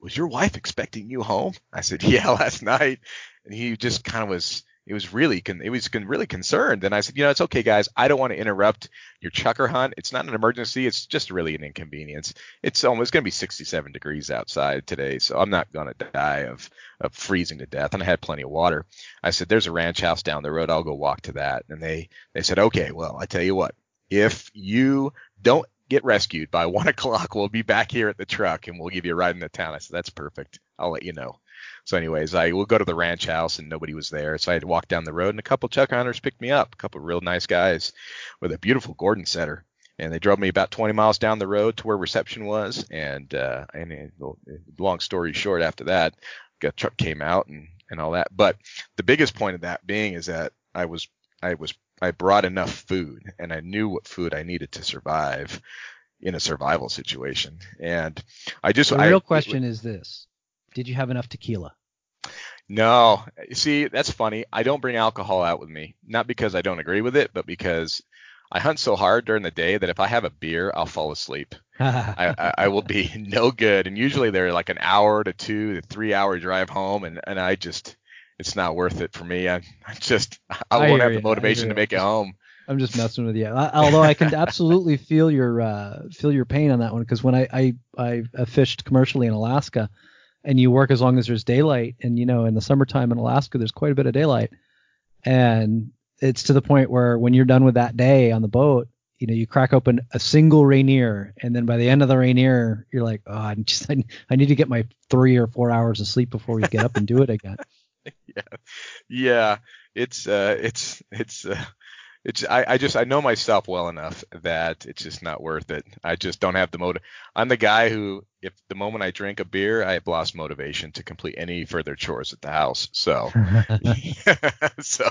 "Was your wife expecting you home?" I said, "Yeah, last night," and he just kind of was. It was really it was really concerned, and I said, you know, it's okay, guys. I don't want to interrupt your chukar hunt. It's not an emergency. It's just really an inconvenience. It's almost going to be sixty-seven degrees outside today, so I'm not going to die of, of freezing to death. And I had plenty of water. I said, there's a ranch house down the road. I'll go walk to that. And they they said, okay, well, I tell you what, if you don't get rescued by one o'clock, we'll be back here at the truck, and we'll give you a ride into town. I said, that's perfect. I'll let you know. So anyways, I will go to the ranch house, and nobody was there. So I had to walk down the road, and a couple chukar hunters picked me up, a couple of real nice guys with a beautiful Gordon setter. And they drove me about twenty miles down the road to where reception was. And, uh, and long story short, after that, a truck came out, and and all that. But the biggest point of that being is that I was, I was, I brought enough food, and I knew what food I needed to survive in a survival situation. And I just, the real I, question it, is this: did you have enough tequila? No. You see, that's funny. I don't bring alcohol out with me, not because I don't agree with it, but because I hunt so hard during the day that if I have a beer, I'll fall asleep. I, I, I will be no good. And usually they're like an hour to two to three hour drive home. And, and I just, it's not worth it for me. I, I just, I, I won't have the motivation to make it home. I'm just messing with you. I, although I can absolutely feel your, uh, feel your pain on that one. Cause when I, I, I, I fished commercially in Alaska, and you work as long as there's daylight, and you know, in the summertime in Alaska, there's quite a bit of daylight. And it's to the point where when you're done with that day on the boat, you know, you crack open a single Rainier, and then by the end of the Rainier, you're like, oh, I'm just, I, I need to get my three or four hours of sleep before we get up and do it again. yeah, yeah, it's, uh, it's, it's, uh, it's. I, I just, I know myself well enough that it's just not worth it. I just don't have the motive. I'm the guy who, if the moment I drink a beer, I have lost motivation to complete any further chores at the house. So, so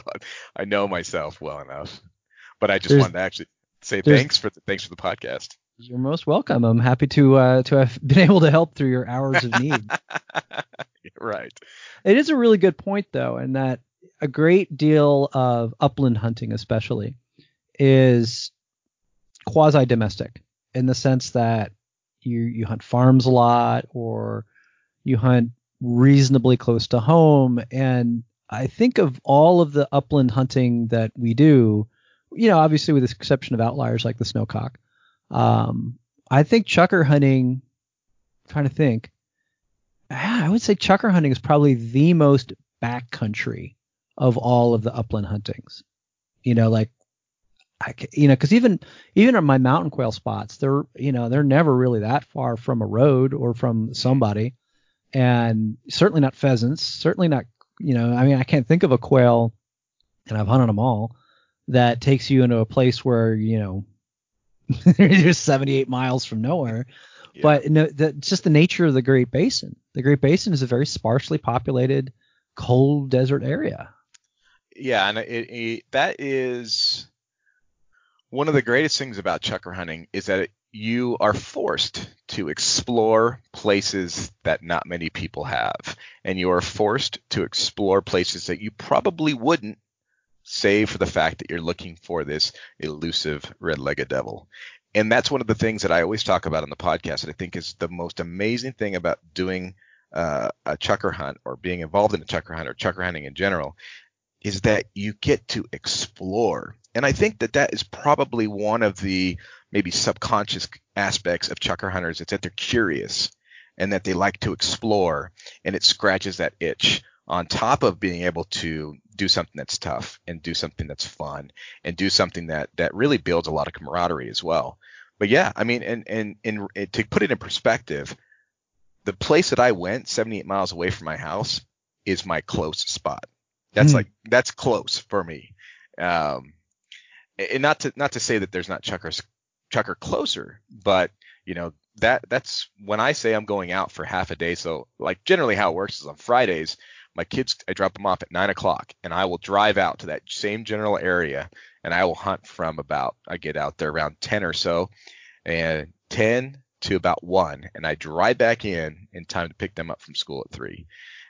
I know myself well enough. But I just There's, wanted to actually say thanks for the, thanks for the podcast. You're most welcome. I'm happy to uh, to have been able to help through your hours of need. Right. It is a really good point, though, in that a great deal of upland hunting, especially, is quasi-domestic in the sense that You, you hunt farms a lot, or you hunt reasonably close to home. And I think of all of the upland hunting that we do, you know, obviously with the exception of outliers like the snowcock, um, I think chukar hunting, I'm trying to think, I would say chukar hunting is probably the most backcountry of all of the upland huntings. You know, like, I, you know, because even even on my mountain quail spots, they're you know they're never really that far from a road or from somebody, and certainly not pheasants, certainly not you know I mean I can't think of a quail, and I've hunted them all, that takes you into a place where you know you're seventy-eight miles from nowhere. Yeah. But you know, that's just the nature of the Great Basin. The Great Basin is a very sparsely populated, cold desert area. Yeah, and it, it, that is. One of the greatest things about chukar hunting is that it, you are forced to explore places that not many people have, and you are forced to explore places that you probably wouldn't, save for the fact that you're looking for this elusive red-legged devil. And that's one of the things that I always talk about on the podcast that I think is the most amazing thing about doing uh, a chukar hunt, or being involved in a chukar hunt, or chukar hunting in general, is that you get to explore. And I think that that is probably one of the maybe subconscious aspects of chukar hunters. It's that they're curious and that they like to explore, and it scratches that itch on top of being able to do something that's tough and do something that's fun and do something that, that really builds a lot of camaraderie as well. But yeah, I mean, and, and, and, and to put it in perspective, the place that I went seventy-eight miles away from my house is my close spot. That's hmm. like, that's close for me. Um, And not to not to say that there's not chukar chukar closer, but you know that that's when I say I'm going out for half a day. So like generally how it works is on Fridays, my kids, I drop them off at nine o'clock, and I will drive out to that same general area, and I will hunt from about, I get out there around ten or so, and ten to about one, and I drive back in in time to pick them up from school at three,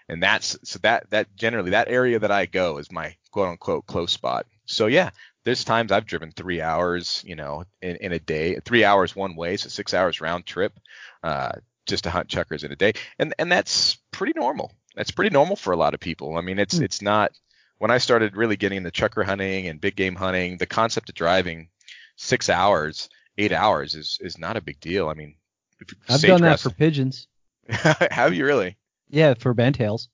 and that's so that that generally that area that I go is my quote unquote close spot. So yeah. There's times I've driven three hours, you know, in, in a day, three hours one way, so six hours round trip, uh, just to hunt chukars in a day, and and that's pretty normal. That's pretty normal for a lot of people. I mean, it's mm. it's not. When I started really getting into chukar hunting and big game hunting, the concept of driving six hours, eight hours is is not a big deal. I mean, I've done that for pigeons. Have you really? Yeah, for bentails.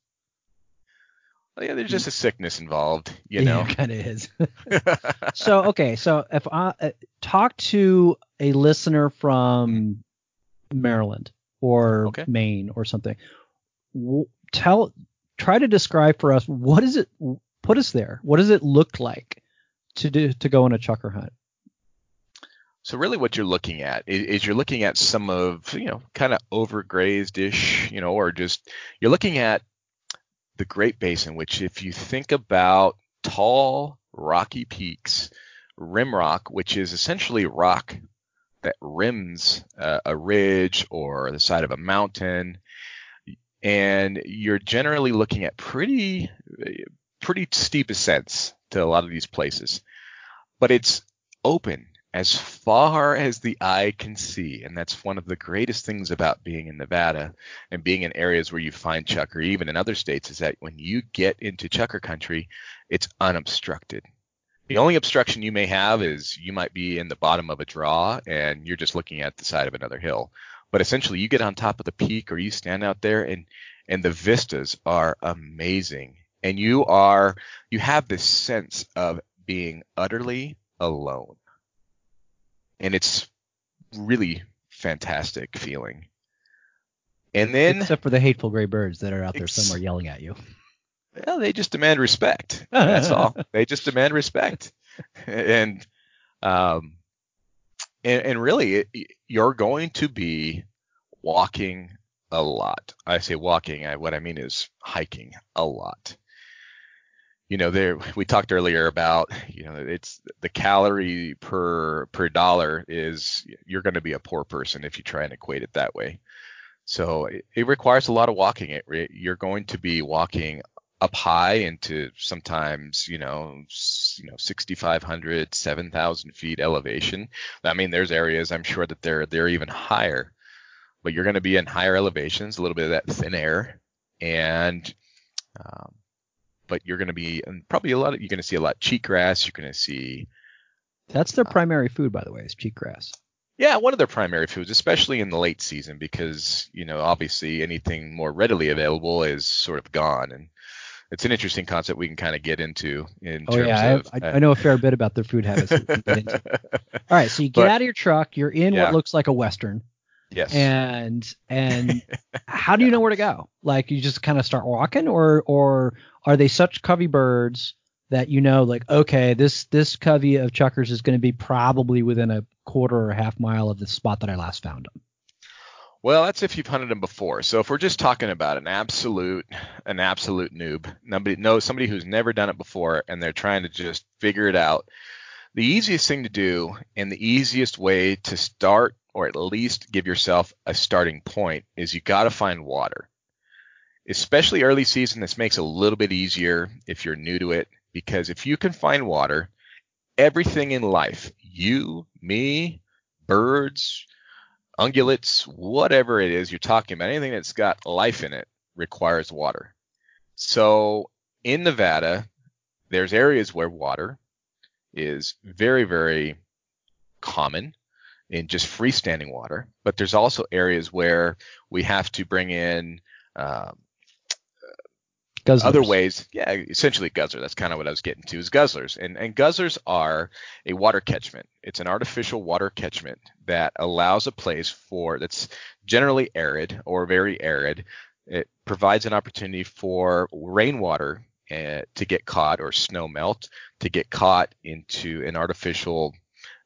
Yeah, there's just a sickness involved, you know. Yeah, it kind of is. So, okay, so if I uh, talk to a listener from Maryland or okay. Maine or something, w- tell, try to describe for us what is it. Put us there. What does it look like to do to go on a chukar hunt? So really what you're looking at is, is you're looking at some of, you know, kind of overgrazed-ish, you know, or just you're looking at the Great Basin, which if you think about tall, rocky peaks, rim rock, which is essentially rock that rims uh, a ridge or the side of a mountain, and you're generally looking at pretty pretty steep ascents to a lot of these places, but it's open as far as the eye can see. And that's one of the greatest things about being in Nevada and being in areas where you find chukar, even in other states, is that when you get into chukar country, it's unobstructed. The only obstruction you may have is you might be in the bottom of a draw and you're just looking at the side of another hill. But essentially you get on top of the peak or you stand out there and, and the vistas are amazing. And you are, you have this sense of being utterly alone. And it's really fantastic feeling. And then, except for the hateful gray birds that are out there somewhere yelling at you. Well, they just demand respect. That's all. They just demand respect. And, um, and, and really, it, you're going to be walking a lot. I say walking. I, what I mean is hiking a lot. You know, there we talked earlier about, you know, it's the calorie per per dollar is you're going to be a poor person if you try and equate it that way. So it, it requires a lot of walking. It, it you're going to be walking up high into sometimes, you know, you know, sixty-five hundred, seven thousand feet elevation. I mean, there's areas I'm sure that they're they're even higher, but you're going to be in higher elevations, a little bit of that thin air, and um, but you're going to be and probably a lot of, you're going to see a lot of cheatgrass. You're going to see. That's their uh, primary food, by the way, is cheatgrass. Yeah. One of their primary foods, especially in the late season, because, you know, obviously anything more readily available is sort of gone. And it's an interesting concept we can kind of get into in oh, terms yeah, I have, of. I, uh, I know a fair bit about their food habits. All right. So you get but, out of your truck. You're in yeah. what looks like a Western. Yes. And and how do you know where to go? Like, you just kind of start walking, or or are they such covey birds that you know, like, okay, this this covey of chukars is going to be probably within a quarter or a half mile of the spot that I last found them? Well, that's if you've hunted them before. So if we're just talking about an absolute an absolute noob, nobody knows somebody who's never done it before and they're trying to just figure it out. The easiest thing to do and the easiest way to start, or at least give yourself a starting point, is you got to find water. Especially early season, this makes it a little bit easier if you're new to it, because if you can find water, everything in life, you, me, birds, ungulates, whatever it is you're talking about, anything that's got life in it requires water. So in Nevada, there's areas where water is very, very common in just freestanding water, but there's also areas where we have to bring in um, other ways. Yeah, essentially guzzler. That's kind of what I was getting to, is guzzlers. And, and guzzlers are a water catchment. It's an artificial water catchment that allows a place for that's generally arid or very arid. It provides an opportunity for rainwater uh, to get caught, or snow melt to get caught into an artificial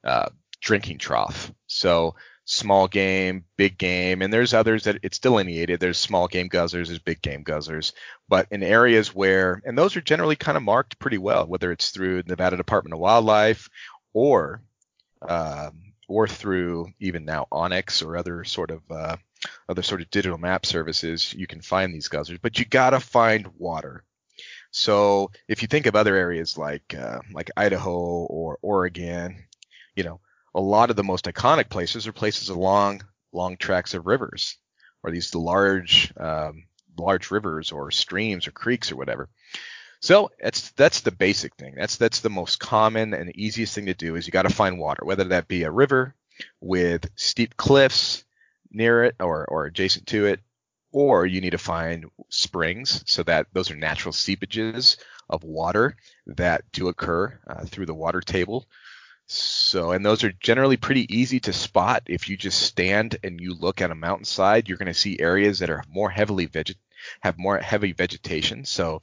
uh, drinking trough. So small game, big game, and there's others that it's delineated. There's small game guzzlers, there's big game guzzlers, but in areas where, and those are generally kind of marked pretty well, whether it's through Nevada Department of Wildlife or um, or through even now Onyx or other sort of uh, other sort of digital map services, you can find these guzzlers. But you gotta find water. So if you think of other areas like uh, like Idaho or Oregon, you know, a lot of the most iconic places are places along long tracts of rivers, or these large, um, large rivers or streams or creeks or whatever. So that's that's the basic thing. That's that's the most common and the easiest thing to do, is you got to find water, whether that be a river with steep cliffs near it or or adjacent to it, or you need to find springs, so that those are natural seepages of water that do occur uh, through the water table. So, and those are generally pretty easy to spot. If you just stand and you look at a mountainside, you're going to see areas that are more heavily veget- have more heavy vegetation. So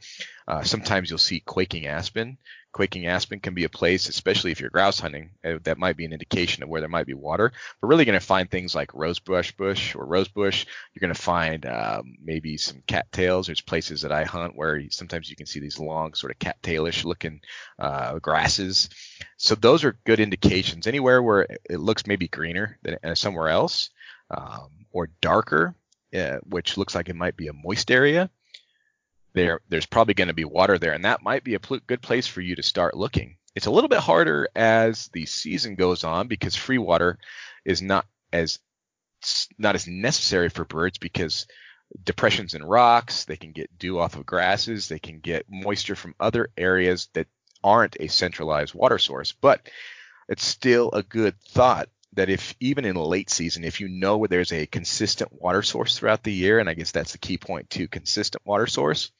uh, sometimes you'll see quaking aspen. Quaking aspen can be a place, especially if you're grouse hunting, uh, that might be an indication of where there might be water. But really going to find things like rosebush bush or rosebush. You're going to find um, maybe some cattails. There's places that I hunt where sometimes you can see these long sort of cattailish looking uh, grasses. So those are good indications. Anywhere where it looks maybe greener than somewhere else um, or darker, uh, which looks like it might be a moist area. There, there's probably going to be water there, and that might be a pl- good place for you to start looking. It's a little bit harder as the season goes on because free water is not as not as necessary for birds because depressions in rocks, they can get dew off of grasses, they can get moisture from other areas that aren't a centralized water source. But it's still a good thought that if even in late season, if you know where there's a consistent water source throughout the year, and I guess that's the key point too, consistent water source,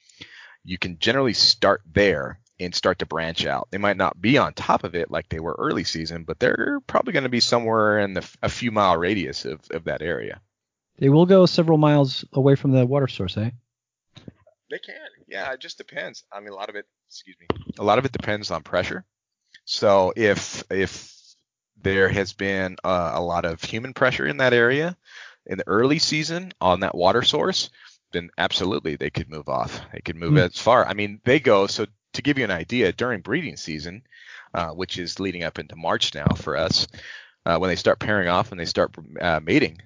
you can generally start there and start to branch out. They might not be on top of it like they were early season, but they're probably going to be somewhere in the, a few mile radius of, of that area. They will go several miles away from the water source, eh? They can. Yeah, it just depends. I mean, a lot of it, excuse me, a lot of it depends on pressure. So if if there has been uh, a lot of human pressure in that area in the early season on that water source, then absolutely they could move off. They could move mm. as far. I mean, they go. So to give you an idea, during breeding season, uh, which is leading up into March now for us, uh, when they start pairing off and they start uh, mating,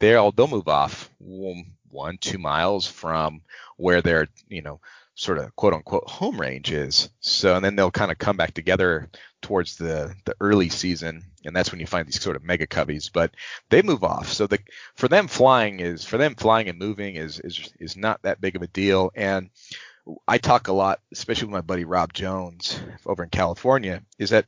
they'll they'll move off one, two miles from where they're, you know, sort of quote unquote home range is. So, and then they'll kind of come back together towards the, the early season. And that's when you find these sort of mega coveys, but they move off. So the, for them flying is for them flying and moving is, is, is not that big of a deal. And I talk a lot, especially with my buddy, Rob Jones over in California, is that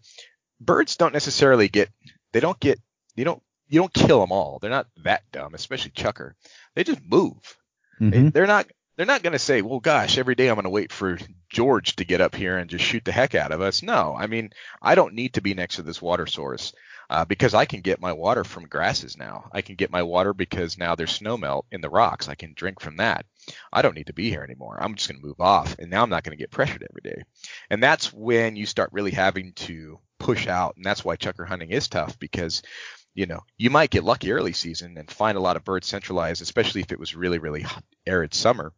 birds don't necessarily get, they don't get, you don't, you don't kill them all. They're not that dumb, especially chukar. They just move. Mm-hmm. They, they're not, They're not going to say, well, gosh, every day I'm going to wait for George to get up here and just shoot the heck out of us. No, I mean, I don't need to be next to this water source uh, because I can get my water from grasses now. I can get my water because now there's snow melt in the rocks. I can drink from that. I don't need to be here anymore. I'm just going to move off, and now I'm not going to get pressured every day. And that's when you start really having to push out, and that's why chukar hunting is tough because – you know, you might get lucky early season and find a lot of birds centralized, especially if it was really, really arid summer.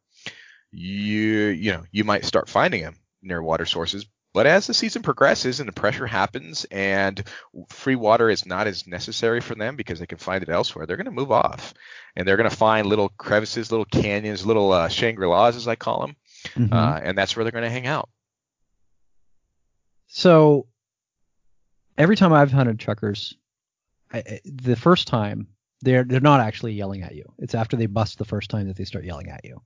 You, you know, you might start finding them near water sources. But as the season progresses and the pressure happens and free water is not as necessary for them because they can find it elsewhere, they're going to move off. And they're going to find little crevices, little canyons, little uh, Shangri-Las, as I call them. Mm-hmm. Uh, and that's where they're going to hang out. So every time I've hunted chukars, I, the first time they're they're not actually yelling at you. It's after they bust the first time that they start yelling at you.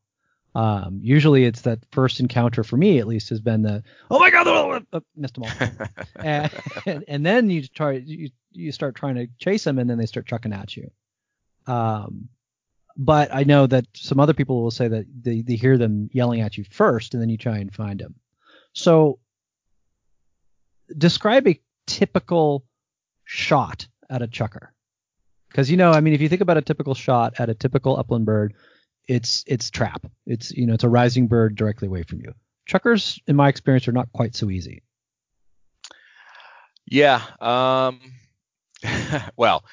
Um, usually it's that first encounter for me at least has been the oh my god oh, oh, missed them all, and, and, and then you try you you start trying to chase them and then they start chucking at you. Um, but I know that some other people will say that they, they hear them yelling at you first and then you try and find them. So describe a typical shot at a chukar, because you know, I mean, if you think about a typical shot at a typical upland bird, it's it's trap. It's you know, it's a rising bird directly away from you. Chukars, in my experience, are not quite so easy. Yeah. Um. Well,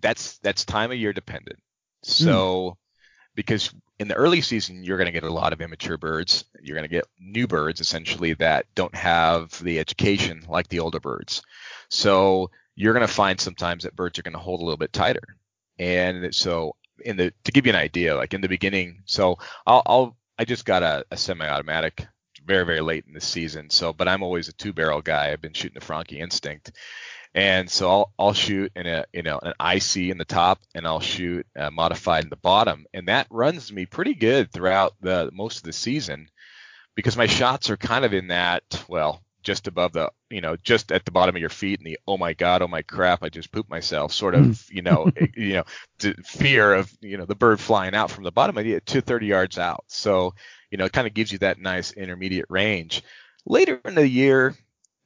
that's that's time of year dependent. So, mm. because in the early season, you're going to get a lot of immature birds. You're going to get new birds essentially that don't have the education like the older birds. So you're going to find sometimes that birds are going to hold a little bit tighter. And so in the, to give you an idea, like in the beginning, so I'll, I'll I just got a, a semi-automatic very, very late in the season. So, but I'm always a two barrel guy. I've been shooting the Franchi instinct. And so I'll, I'll shoot in a, you know, an I C in the top and I'll shoot a modified in the bottom. And that runs me pretty good throughout the most of the season because my shots are kind of in that, well, just above the, you know, just at the bottom of your feet and the, oh my God, oh my crap, I just pooped myself sort of, you know, you know, to fear of, you know, the bird flying out from the bottom of you to thirty yards out. So, you know, it kind of gives you that nice intermediate range. Later in the year,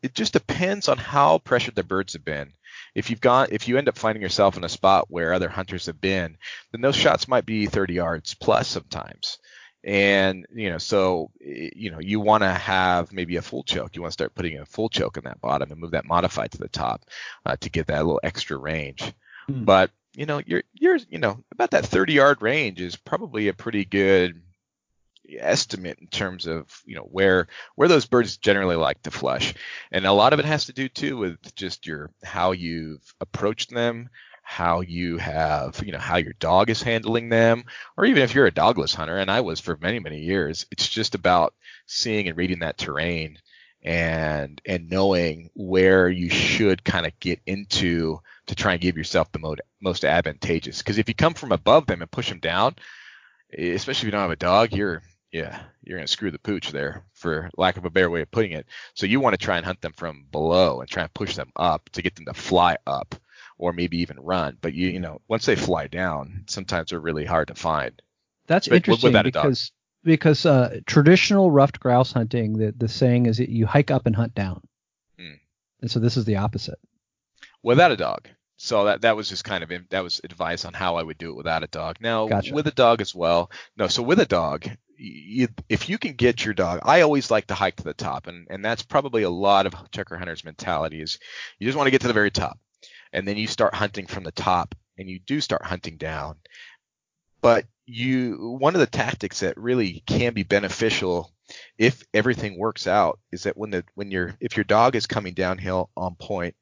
it just depends on how pressured the birds have been. If you've gone, if you end up finding yourself in a spot where other hunters have been, then those shots might be thirty yards plus sometimes. And, you know, so, you know, you want to have maybe a full choke. You want to start putting a full choke in that bottom and move that modified to the top uh, to get that little extra range. Mm. But, you know, you're, you're, you know, about that thirty yard range is probably a pretty good estimate in terms of, you know, where, where those birds generally like to flush. And a lot of it has to do too with just your, how you've approached them, how you have, you know, how your dog is handling them, or even if you're a dogless hunter, and I was for many, many years, it's just about seeing and reading that terrain and, and knowing where you should kind of get into to try and give yourself the most, most advantageous. Cause if you come from above them and push them down, especially if you don't have a dog, you're, yeah, you're going to screw the pooch there, for lack of a better way of putting it. So you want to try and hunt them from below and try and push them up to get them to fly up, or maybe even run. But, you you know, once they fly down, sometimes they're really hard to find. That's but interesting because because uh, traditional ruffed grouse hunting, the, the saying is that you hike up and hunt down. Mm. And so this is the opposite. Without a dog. So that, that was just kind of that was advice on how I would do it without a dog. Now, gotcha. With a dog as well. No, so with a dog, you, if you can get your dog, I always like to hike to the top. And, and that's probably a lot of checker hunters' mentality is you just want to get to the very top. And then you start hunting from the top, and you do start hunting down. But you, one of the tactics that really can be beneficial if everything works out is that when the when your if your dog is coming downhill on point,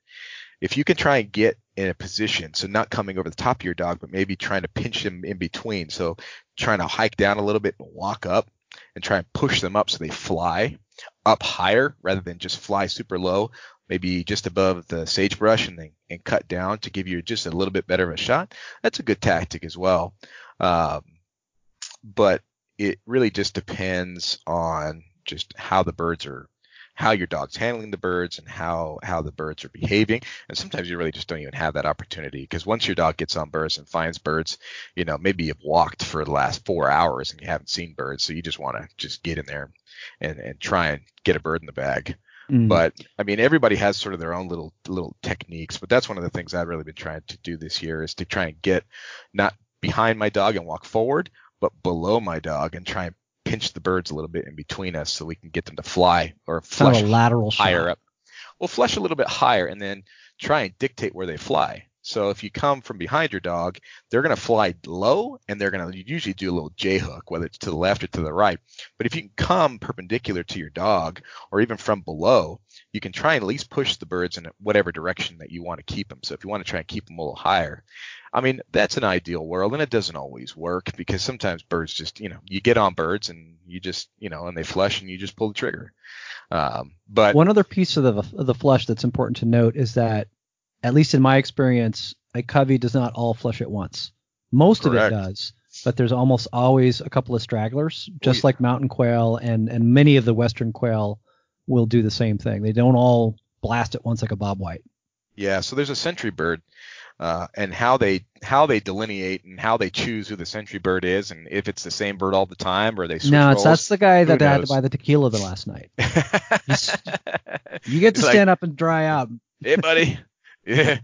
if you can try and get in a position, so not coming over the top of your dog, but maybe trying to pinch them in between, so trying to hike down a little bit and walk up and try and push them up so they fly up higher rather than just fly super low, maybe just above the sagebrush, and then and cut down to give you just a little bit better of a shot. That's a good tactic as well. Um, but it really just depends on just how the birds are, how your dog's handling the birds and how, how the birds are behaving. And sometimes you really just don't even have that opportunity, because once your dog gets on birds and finds birds, you know, maybe you've walked for the last four hours and you haven't seen birds. So you just want to just get in there and, and try and get a bird in the bag. Mm. But I mean, everybody has sort of their own little little techniques, but that's one of the things I've really been trying to do this year is to try and get not behind my dog and walk forward, but below my dog and try and pinch the birds a little bit in between us so we can get them to fly or flush kind of a lateral higher shot. Up. We'll flush a little bit higher and then try and dictate where they fly. So if you come from behind your dog, they're going to fly low, and they're going to usually do a little J-hook, whether it's to the left or to the right. But if you can come perpendicular to your dog or even from below, you can try and at least push the birds in whatever direction that you want to keep them. So if you want to try and keep them a little higher, I mean, that's an ideal world, and it doesn't always work because sometimes birds just, you know, you get on birds and you just, you know, and they flush and you just pull the trigger. Um, but one other piece of the, of the flush that's important to note is that, at least in my experience, a covey does not all flush at once. Most Correct. Of it does, but there's almost always a couple of stragglers, just well, yeah. like mountain quail, and, and many of the western quail will do the same thing. They don't all blast at once like a bobwhite. Yeah, so there's a sentry bird, uh, and how they how they delineate and how they choose who the sentry bird is, and if it's the same bird all the time or they switch no, roles. No, that's the guy that knows? Had to buy the tequila the last night. You get to it's stand like, up and dry out. Hey, buddy. Yeah,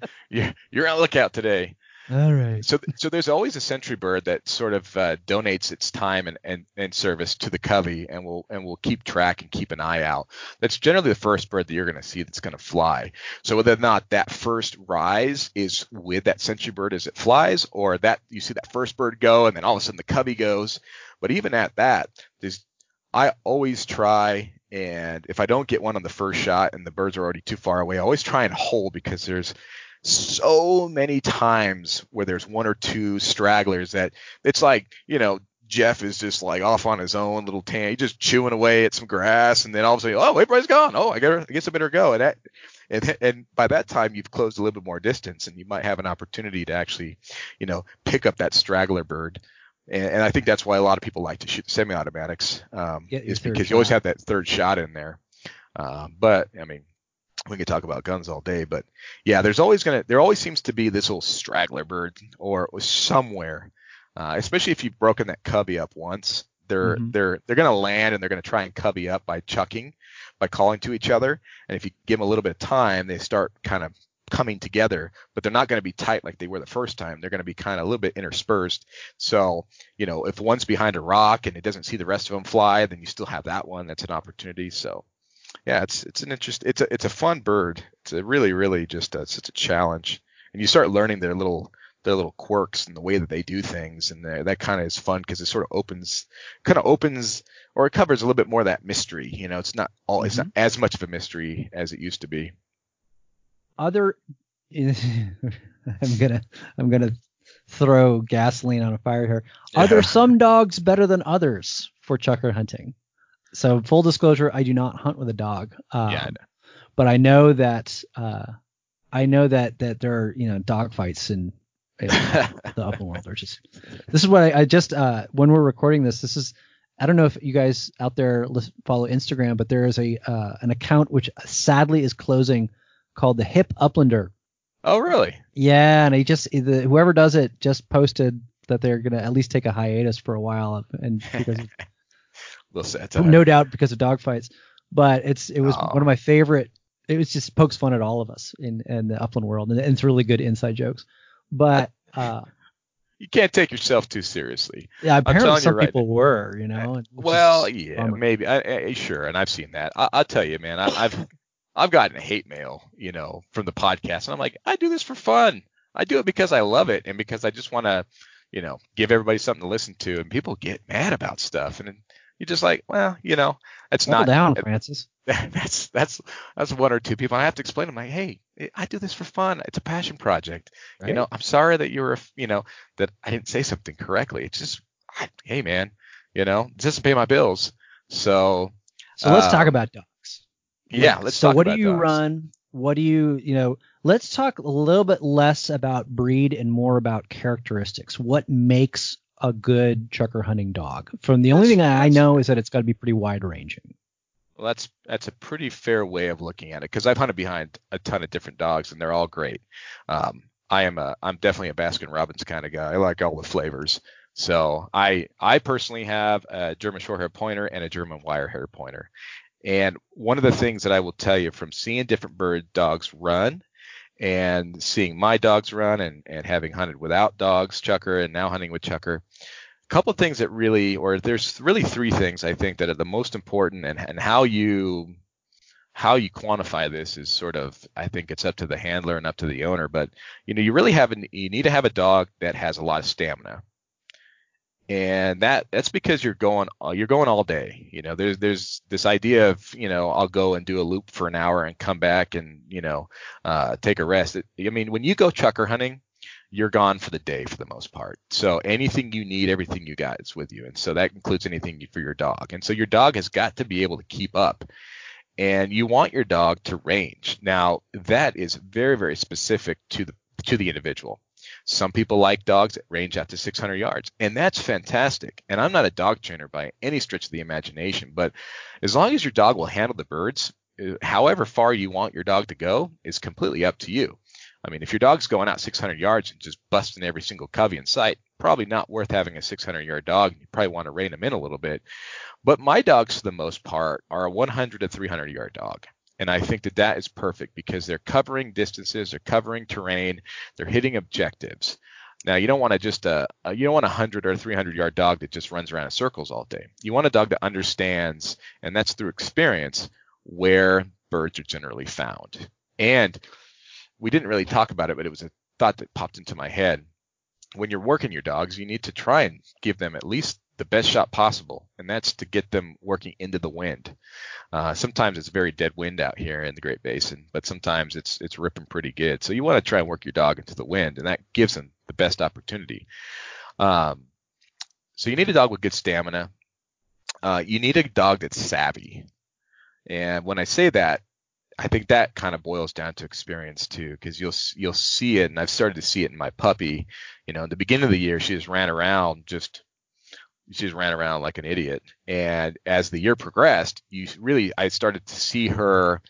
you're on lookout today. All right. So, so there's always a sentry bird that sort of uh, donates its time and, and, and service to the covey, and will and will keep track and keep an eye out. That's generally the first bird that you're going to see that's going to fly. So whether or not that first rise is with that sentry bird as it flies, or that you see that first bird go, and then all of a sudden the covey goes. But even at that, there's I always try. And if I don't get one on the first shot and the birds are already too far away, I always try and hold, because there's so many times where there's one or two stragglers that it's like, you know, Jeff is just like off on his own little tan. He's just chewing away at some grass. And then all of a sudden, oh, everybody's gone. Oh, I guess I better go. And, that, and and by that time, you've closed a little bit more distance, and you might have an opportunity to actually, you know, pick up that straggler bird. And, and I think that's why a lot of people like to shoot semi-automatics, um, is because you always have that third shot in there. Um, but I mean, we could talk about guns all day, but yeah, there's always gonna, there always seems to be this little straggler bird or somewhere, uh, especially if you've broken that covey up once. They're mm-hmm. they're they're gonna land, and they're gonna try and covey up by chucking, by calling to each other. And if you give them a little bit of time, they start kind of coming together, but they're not going to be tight like they were the first time. They're going to be kind of a little bit interspersed. So, you know, if one's behind a rock and it doesn't see the rest of them fly, then you still have that one. That's an opportunity. So, yeah, it's it's an interest. It's a it's a fun bird. It's a really really just a, it's such a challenge, and you start learning their little their little quirks and the way that they do things, and the, that kind of is fun because it sort of opens kind of opens or it covers a little bit more of that mystery. You know, it's not all mm-hmm. it's not as much of a mystery as it used to be. Other, I'm gonna, I'm gonna throw gasoline on a fire here. Are there some dogs better than others for chukar hunting? So full disclosure, I do not hunt with a dog, um, yeah, I know. But I know that, uh, I know that that there are, you know, dog fights in, in the open world. Or just this is what I, I just uh, when we're recording this, this is. I don't know if you guys out there follow Instagram, but there is a uh, an account which sadly is closing, called the Hip Uplander. Oh, really? Yeah, and he just the, whoever does it just posted that they're gonna at least take a hiatus for a while, and because of, we'll say it's no doubt because of dogfights. But it's it was oh. one of my favorite. It was just pokes fun at all of us in, in the upland world, and, and it's really good inside jokes. But uh, you can't take yourself too seriously. Yeah, apparently some right people now. were, you know. Well, yeah, bummer. maybe. I, I, sure, and I've seen that. I, I'll tell you, man, I, I've. I've gotten hate mail, you know, from the podcast. And I'm like, I do this for fun. I do it because I love it and because I just want to, you know, give everybody something to listen to. And people get mad about stuff. And you're just like, well, you know, that's not down, Francis. That's that's that's one or two people. I have to explain. I'm like, hey, I do this for fun. It's a passion project. Right. You know, I'm sorry that you were, you know, that I didn't say something correctly. It's just, I, hey, man, you know, it doesn't pay my bills. So. So let's um, talk about dogs. Yeah, let's so talk about So what do you dogs. run? What do you, you know, let's talk a little bit less about breed and more about characteristics. What makes a good chukar hunting dog? From the that's, only thing I know is that it's got to be pretty wide ranging. Well, that's that's a pretty fair way of looking at it, because I've hunted behind a ton of different dogs and they're all great. Um, I am a I'm definitely a Baskin-Robbins kind of guy. I like all the flavors. So I I personally have a German Shorthair Pointer and a German Wirehair Pointer. And one of the things that I will tell you from seeing different bird dogs run and seeing my dogs run and, and having hunted without dogs, chukar, and now hunting with chukar, a couple of things that really, or there's really three things I think that are the most important, and, and how you how you quantify this is sort of, I think it's up to the handler and up to the owner, but you know, you really have an, you need to have a dog that has a lot of stamina. And that that's because you're going you're going all day. You know, there's there's this idea of, you know, I'll go and do a loop for an hour and come back and, you know, uh, take a rest. It, I mean, when you go chukar hunting, you're gone for the day for the most part. So anything you need, everything you got is with you. And so that includes anything for your dog. And so your dog has got to be able to keep up. And you want your dog to range. Now, that is very, very specific to the to the individual. Some people like dogs that range out to six hundred yards, and that's fantastic. And I'm not a dog trainer by any stretch of the imagination, but as long as your dog will handle the birds, however far you want your dog to go is completely up to you. I mean, if your dog's going out six hundred yards and just busting every single covey in sight, probably not worth having a six hundred yard dog. You probably want to rein them in a little bit. But my dogs, for the most part, are a one hundred to three hundred yard dog. And I think that that is perfect because they're covering distances, they're covering terrain, they're hitting objectives. Now, you don't want to just uh, you don't want a one hundred or three hundred yard dog that just runs around in circles all day. You want a dog that understands, and that's through experience, where birds are generally found. And we didn't really talk about it, but it was a thought that popped into my head. When you're working your dogs, you need to try and give them at least the best shot possible, and that's to get them working into the wind. Uh, sometimes it's very dead wind out here in the Great Basin, but sometimes it's it's ripping pretty good. So you want to try and work your dog into the wind, and that gives them the best opportunity. Um, so you need a dog with good stamina. Uh, you need a dog that's savvy. And when I say that, I think that kind of boils down to experience too, because you'll you'll see it, and I've started to see it in my puppy. You know, in the beginning of the year, she just ran around just – She just ran around like an idiot. And as the year progressed, you really, I started to see her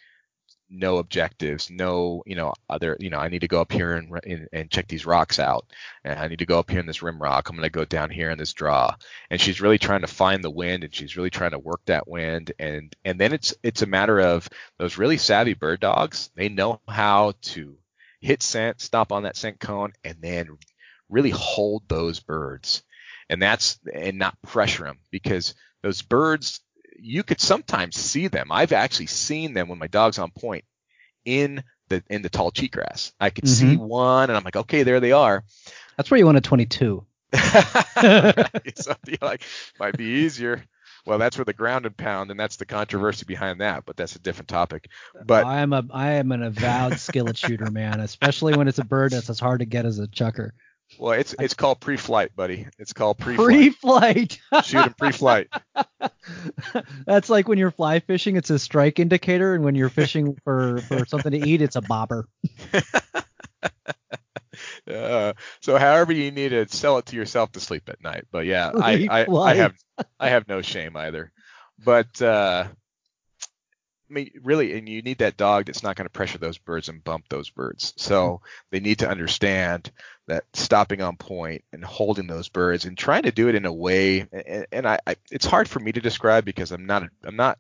no objectives, no, you know, other, you know, I need to go up here and and, and check these rocks out. And I need to go up here in this rim rock. I'm going to go down here in this draw. And she's really trying to find the wind, and she's really trying to work that wind. And, and then it's, it's a matter of those really savvy bird dogs. They know how to hit scent, stop on that scent cone, and then really hold those birds. And that's and not pressure them, because those birds, you could sometimes see them. I've actually seen them when my dog's on point in the in the tall cheatgrass. I could mm-hmm. see one, and I'm like, okay, there they are. That's where you want a twenty-two. Right. Something like might be easier. Well, that's where the ground and pound, and that's the controversy behind that, but that's a different topic. But I am a I am an avowed skillet shooter, man, especially when it's a bird that's as hard to get as a chucker. Well, it's it's called pre-flight, buddy. It's called pre-flight. Pre-flight. Shoot 'em pre-flight. That's like when you're fly fishing, it's a strike indicator, and when you're fishing for, for something to eat, it's a bobber. Uh, so however you need to sell it to yourself to sleep at night. But yeah, I, I, I have I have no shame either. But uh, I mean, really, and you need that dog that's not going to pressure those birds and bump those birds. So they need to understand that stopping on point and holding those birds and trying to do it in a way. And, and I, I, it's hard for me to describe because I'm not a, I'm not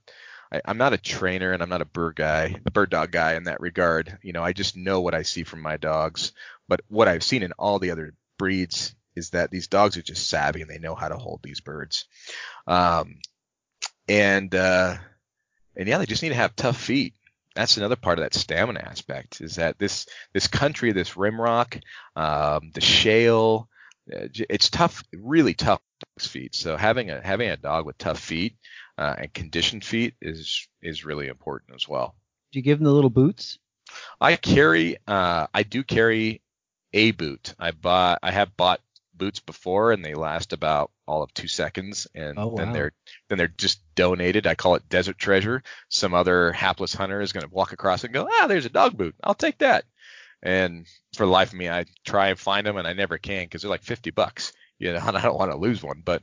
I, I'm not a trainer, and I'm not a bird guy, a bird dog guy in that regard. You know, I just know what I see from my dogs. But what I've seen in all the other breeds is that these dogs are just savvy, and they know how to hold these birds. Um, and, uh, and yeah, they just need to have tough feet. That's another part of that stamina aspect, is that this, this country, this rimrock, um, the shale, it's tough, really tough feet. So having a, having a dog with tough feet, uh, and conditioned feet is, is really important as well. Do you give them the little boots? I carry, uh, I do carry a boot. I bought, I have bought boots before, and they last about all of two seconds, and oh, wow. then they're then they're just donated. I call it desert treasure. Some other hapless hunter is going to walk across and go, ah, there's a dog boot. I'll take that. And for the life of me, I try and find them, and I never can, because they're like fifty bucks. You know, and I don't want to lose one. But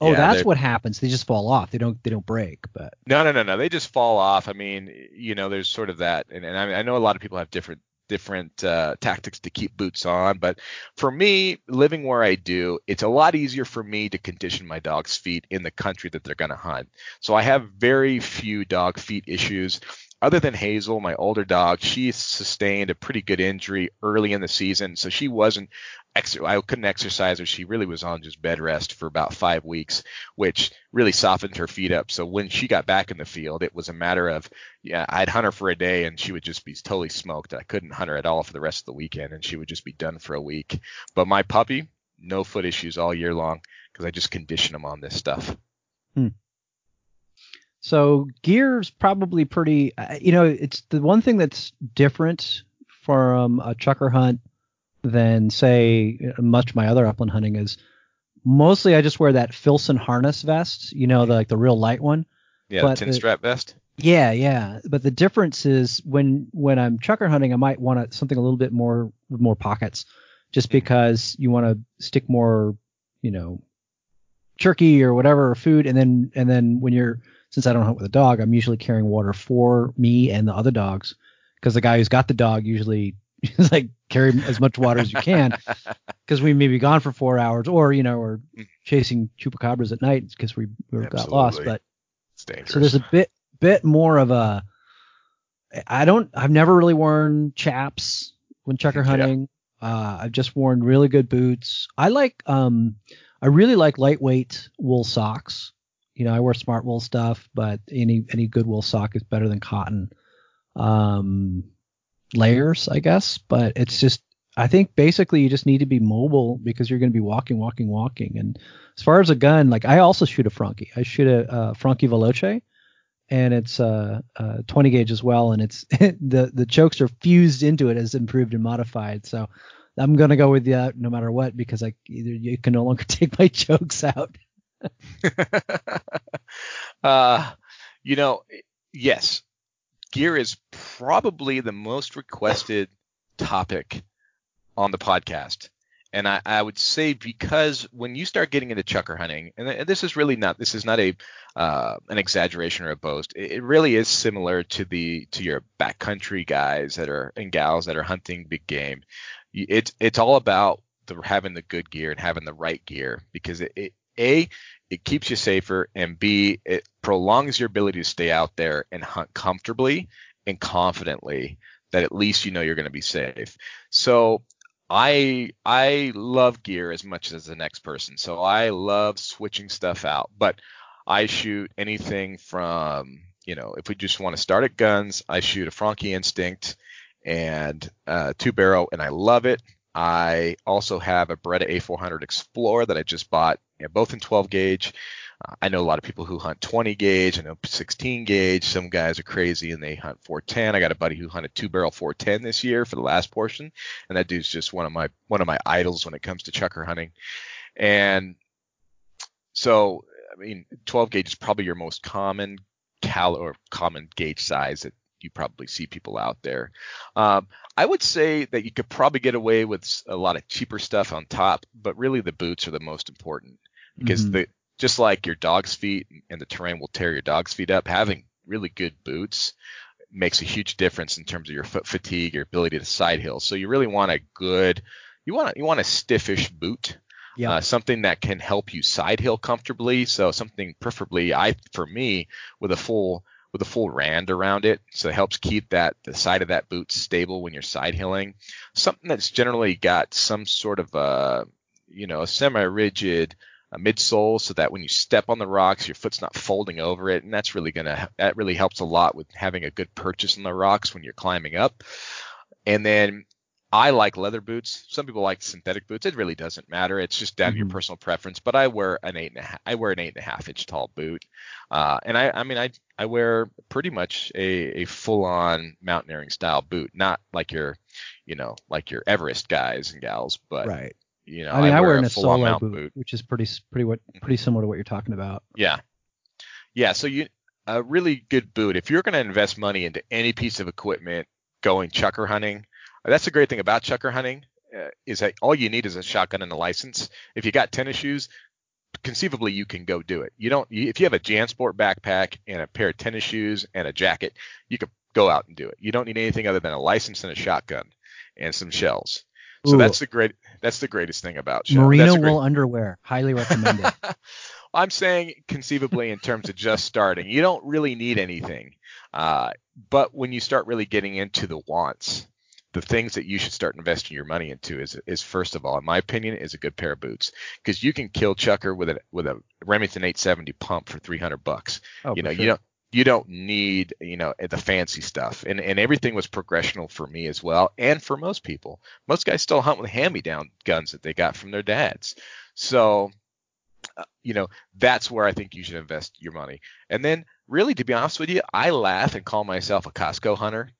oh, yeah, that's what happens. They just fall off. They don't. They don't break. But no, no, no, no. They just fall off. I mean, you know, there's sort of that, and, and I, mean, I know a lot of people have different different uh, tactics to keep boots on. But for me, living where I do, it's a lot easier for me to condition my dog's feet in the country that they're going to hunt. So I have very few dog feet issues. Other than Hazel, my older dog, she sustained a pretty good injury early in the season, so she wasn't ex- I couldn't exercise her. She really was on just bed rest for about five weeks, which really softened her feet up. So when she got back in the field, it was a matter of, yeah, I'd hunt her for a day, and she would just be totally smoked. I couldn't hunt her at all for the rest of the weekend, and she would just be done for a week. But my puppy, no foot issues all year long, because I just condition them on this stuff. Hmm. So gear's probably pretty, you know, it's the one thing that's different from a chukar hunt than, say, much of my other upland hunting is mostly I just wear that Filson harness vest, you know, the, like the real light one. Yeah, but the tin strap vest. Yeah, yeah. But the difference is when when I'm chukar hunting, I might want something a little bit more with more pockets, just because you want to stick more, you know, turkey or whatever or food, and then and then when you're since I don't hunt with a dog, I'm usually carrying water for me and the other dogs, because the guy who's got the dog usually is like, carry as much water as you can, because we may be gone for four hours or, you know, or chasing chupacabras at night because we, we got lost. But it's dangerous. So there's a bit, bit more of a, I don't, I've never really worn chaps when chukar hunting. Yeah. Uh, I've just worn really good boots. I like, um, I really like lightweight wool socks. You know, I wear smart wool stuff, but any any good wool sock is better than cotton um, layers, I guess. But it's just, I think basically you just need to be mobile, because you're going to be walking, walking, walking. And as far as a gun, like I also shoot a Franchi. I shoot a, a Franchi Veloce, and it's a, a twenty gauge as well. And it's the the chokes are fused into it as improved and modified. So I'm going to go with that no matter what, because I either you can no longer take my chokes out. uh, you know, yes, gear is probably the most requested topic on the podcast. And I, I would say, because when you start getting into chukar hunting, and, and this is really not, this is not a uh, an exaggeration or a boast. It, it really is similar to the to your backcountry guys that are and gals that are hunting big game. It's it's all about the, having the good gear and having the right gear, because it, it A, it keeps you safer, and B, it prolongs your ability to stay out there and hunt comfortably and confidently that at least you know you're going to be safe. So I I love gear as much as the next person. So I love switching stuff out, but I shoot anything from, you know, if we just want to start at guns, I shoot a Franchi Instinct and uh, two barrel, and I love it. I also have a Breda A four hundred Explorer that I just bought, you know, both in twelve gauge. Uh, I know a lot of people who hunt twenty gauge. I know sixteen gauge. Some guys are crazy and they hunt four ten. I got a buddy who hunted two barrel four ten this year for the last portion, and that dude's just one of my one of my idols when it comes to chukar hunting. And so, I mean, twelve gauge is probably your most common cal or common gauge size that you probably see people out there. Um, I would say that you could probably get away with a lot of cheaper stuff on top, but really the boots are the most important, because mm-hmm. the just like your dog's feet and the terrain will tear your dog's feet up, having really good boots makes a huge difference in terms of your foot fatigue, your ability to side hill. So you really want a good, you want you want a stiffish boot. Yeah. Uh, something that can help you side hill comfortably. So something preferably, I for me, with a full with a full rand around it, so it helps keep that the side of that boot stable when you're side hilling. Something that's generally got some sort of a, you know, a semi-rigid a midsole, so that when you step on the rocks, your foot's not folding over it, and that's really gonna that really helps a lot with having a good purchase on the rocks when you're climbing up. And then I like leather boots. Some people like synthetic boots. It really doesn't matter. It's just down to mm-hmm. your personal preference. But I wear an eight and a half. I wear an eight and a half inch tall boot, uh, and I, I mean, I, I wear pretty much a, a full on mountaineering style boot, not like your, you know, like your Everest guys and gals, but right. You know, I mean, I, I wear, wear a full on mount boot, boot, which is pretty, pretty, what, pretty similar to what you're talking about. Yeah, yeah. So you, a really good boot. If you're going to invest money into any piece of equipment going chukar hunting. That's the great thing about chukar hunting uh, is that all you need is a shotgun and a license. If you got tennis shoes, conceivably you can go do it. You don't. You, if you have a JanSport backpack and a pair of tennis shoes and a jacket, you can go out and do it. You don't need anything other than a license and a shotgun and some shells. So Ooh. that's the great. That's the greatest thing about chukar. Merino great... wool underwear, highly recommended. I'm saying conceivably in terms of just starting, you don't really need anything. Uh, but when you start really getting into the wants. The things that you should start investing your money into is, is first of all, in my opinion, is a good pair of boots, because you can kill chukar with a with a Remington eight seventy pump for three hundred bucks. Oh, you know, sure. you don't you don't need you know the fancy stuff, and and everything was progressional for me as well, and for most people. Most guys still hunt with hand-me-down guns that they got from their dads. So, uh, you know, that's where I think you should invest your money. And then, really, to be honest with you, I laugh and call myself a Costco hunter.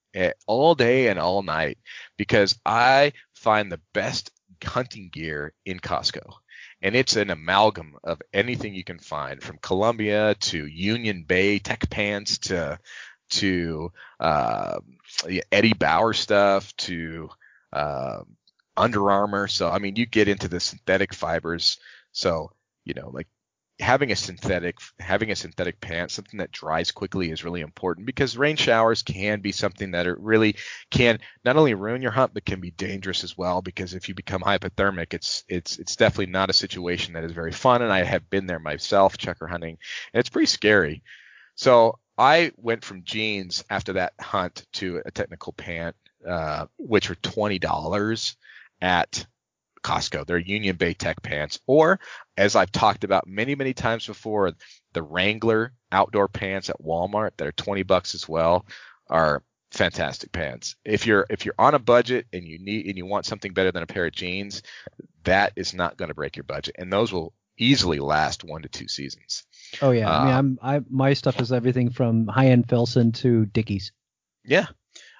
All day and all night, because I find the best hunting gear in Costco, and it's an amalgam of anything you can find, from Columbia to Union Bay tech pants to to uh, Eddie Bauer stuff to uh, Under Armour. So I mean, you get into the synthetic fibers. So you know, like. Having a synthetic, having a synthetic pant, something that dries quickly, is really important, because rain showers can be something that are really can not only ruin your hunt, but can be dangerous as well. Because if you become hypothermic, it's it's it's definitely not a situation that is very fun. And I have been there myself, chukar hunting, and it's pretty scary. So I went from jeans after that hunt to a technical pant, uh, which were twenty dollars at Costco. They're Union Bay tech pants, or as I've talked about many, many times before, the Wrangler outdoor pants at Walmart that are twenty bucks as well are fantastic pants. If you're if you're on a budget and you need and you want something better than a pair of jeans, that is not going to break your budget, and those will easily last one to two seasons. Oh yeah, uh, I mean, I'm I my stuff is everything from high end Filson to Dickies. Yeah,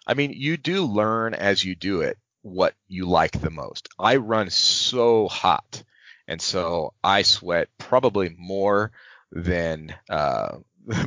I mean, you do learn as you do it what you like the most. I run so hot, and so I sweat probably more than uh,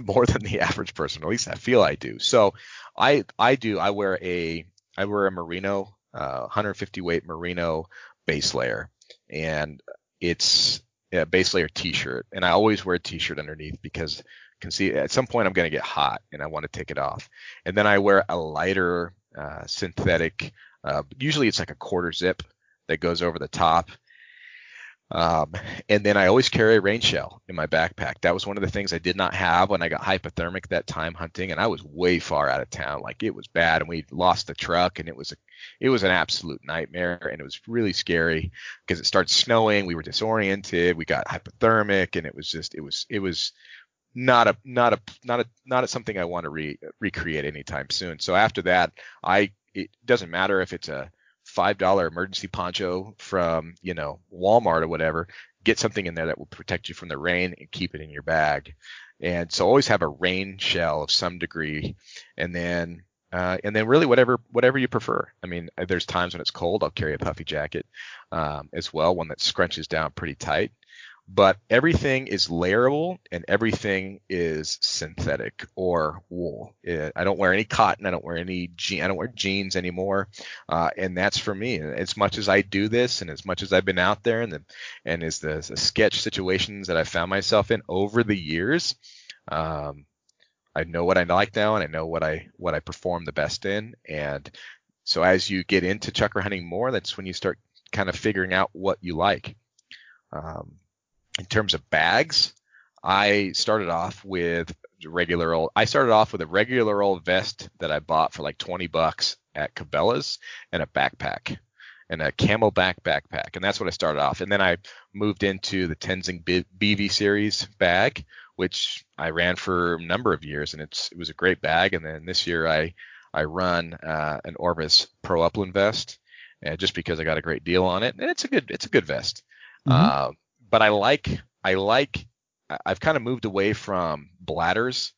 more than the average person. At least I feel I do. So I I do. I wear a I wear a merino uh, one hundred fifty weight merino base layer, and it's a base layer t-shirt. And I always wear a t-shirt underneath, because can see at some point I'm going to get hot and I want to take it off. And then I wear a lighter uh, synthetic. Uh, usually it's like a quarter zip that goes over the top. Um, and then I always carry a rain shell in my backpack. That was one of the things I did not have when I got hypothermic that time hunting, and I was way far out of town. Like, it was bad, and we lost the truck, and it was a, it was an absolute nightmare, and it was really scary because it started snowing. We were disoriented. We got hypothermic, and it was just, it was, it was not a, not a, not a, not a, something I want to re, recreate anytime soon. So after that, I, it doesn't matter if it's a five dollar emergency poncho from, you know, Walmart or whatever. Get something in there that will protect you from the rain and keep it in your bag. And so always have a rain shell of some degree. And then, uh, and then really whatever, whatever you prefer. I mean, there's times when it's cold, I'll carry a puffy jacket, um, as well. One that scrunches down pretty tight, but everything is layerable and everything is synthetic or wool. I don't wear any cotton. I don't wear any je- I don't wear jeans anymore. Uh, and that's for me. As much as I do this and as much as I've been out there and the, and is the, the sketch situations that I found myself in over the years, um, I know what I like now and I know what I, what I perform the best in. And so as you get into chukar hunting more, that's when you start kind of figuring out what you like. Um, In terms of bags, I started off with regular old. I started off with a regular old vest that I bought for like twenty bucks at Cabela's, and a backpack, and a camelback backpack, and that's what I started off. And then I moved into the Tenzing B V series bag, which I ran for a number of years, and it's it was a great bag. And then this year I I run uh, an Orvis Pro Upland vest, uh, just because I got a great deal on it, and it's a good it's a good vest. Mm-hmm. Uh, But I like, I like, I've kind of moved away from bladders,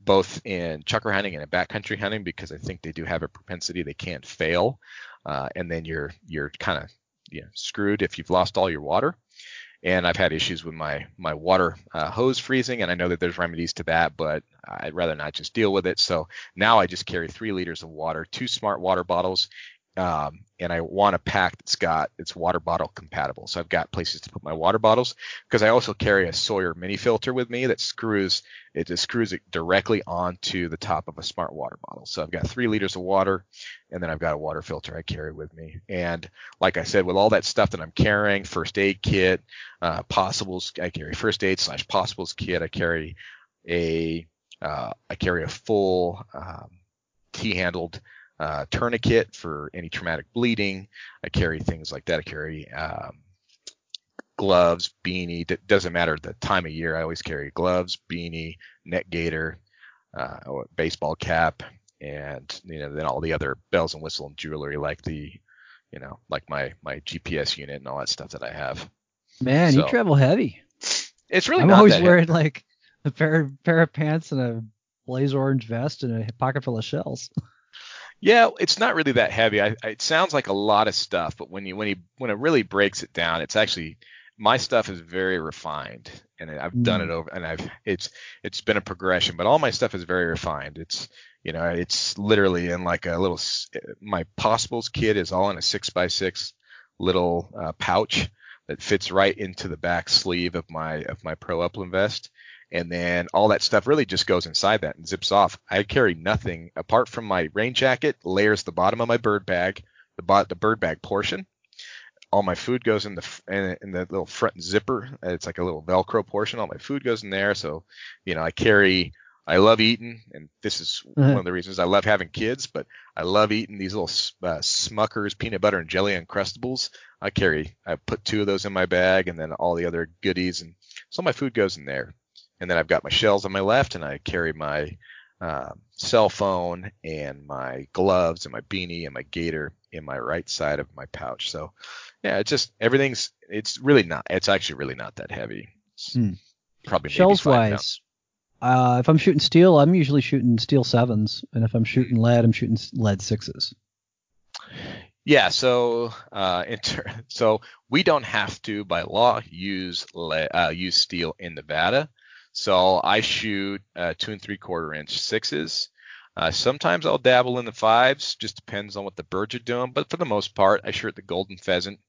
both in chukar hunting and in backcountry hunting, because I think they do have a propensity they can't fail, uh, and then you're you're kind of you know, screwed if you've lost all your water. And I've had issues with my my water uh, hose freezing, and I know that there's remedies to that, but I'd rather not just deal with it. So now I just carry three liters of water, two smart water bottles. Um, and I want a pack that's got it's water bottle compatible. So I've got places to put my water bottles, because I also carry a Sawyer mini filter with me that screws it just screws it directly onto the top of a smart water bottle. So I've got three liters of water, and then I've got a water filter I carry with me. And like I said, with all that stuff that I'm carrying, first aid kit, uh, possibles, I carry first aid slash possibles kit. I carry a uh, I carry a full um, T-handled. Uh, tourniquet for any traumatic bleeding. I carry things like that. I carry um, gloves, beanie. It doesn't matter the time of year. I always carry gloves, beanie, net gaiter, uh, baseball cap, and you know then all the other bells and whistles and jewelry, like the you know like my my G P S unit and all that stuff that I have. Man, so, you travel heavy. It's really. I'm not always that wearing heavy. Like a pair pair of pants and a blaze orange vest and a pocket full of shells. Yeah, it's not really that heavy. I, it sounds like a lot of stuff, but when you when you when it really breaks it down, it's actually my stuff is very refined, and I've mm. done it over, and I've it's it's been a progression, but all my stuff is very refined. It's you know it's literally in like a little my possibles kit is all in a six by six little uh, pouch that fits right into the back sleeve of my of my Pro Upland vest. And then all that stuff really just goes inside that and zips off. I carry nothing apart from my rain jacket, layers the bottom of my bird bag, the, bo- the bird bag portion. All my food goes in the f- in the little front zipper. It's like a little Velcro portion. All my food goes in there. So, you know, I carry – I love eating, and this is mm-hmm. one of the reasons I love having kids, but I love eating these little uh, Smuckers, peanut butter and jelly Uncrustables. I carry – I put two of those in my bag, and then all the other goodies. And so my food goes in there. And then I've got my shells on my left, and I carry my uh, cell phone and my gloves and my beanie and my gaiter in my right side of my pouch. So, yeah, it's just everything's – it's really not – it's actually really not that heavy. Hmm. Probably shells-wise, uh, if I'm shooting steel, I'm usually shooting steel sevens, and if I'm shooting lead, I'm shooting lead sixes. Yeah, so uh, inter- so we don't have to, by law, use lead, uh, use steel in Nevada. So I shoot uh, two and three quarter inch sixes. Uh, sometimes I'll dabble in the fives. Just depends on what the birds are doing. But for the most part, I shoot the golden pheasant,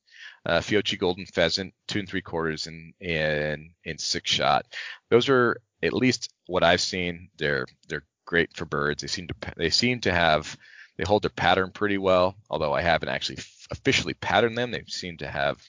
uh, Fiocchi golden pheasant, two and three quarters in, in in six shot. Those are at least what I've seen. They're they're great for birds. They seem to they seem to have they hold their pattern pretty well. Although I haven't actually officially patterned them, they seem to have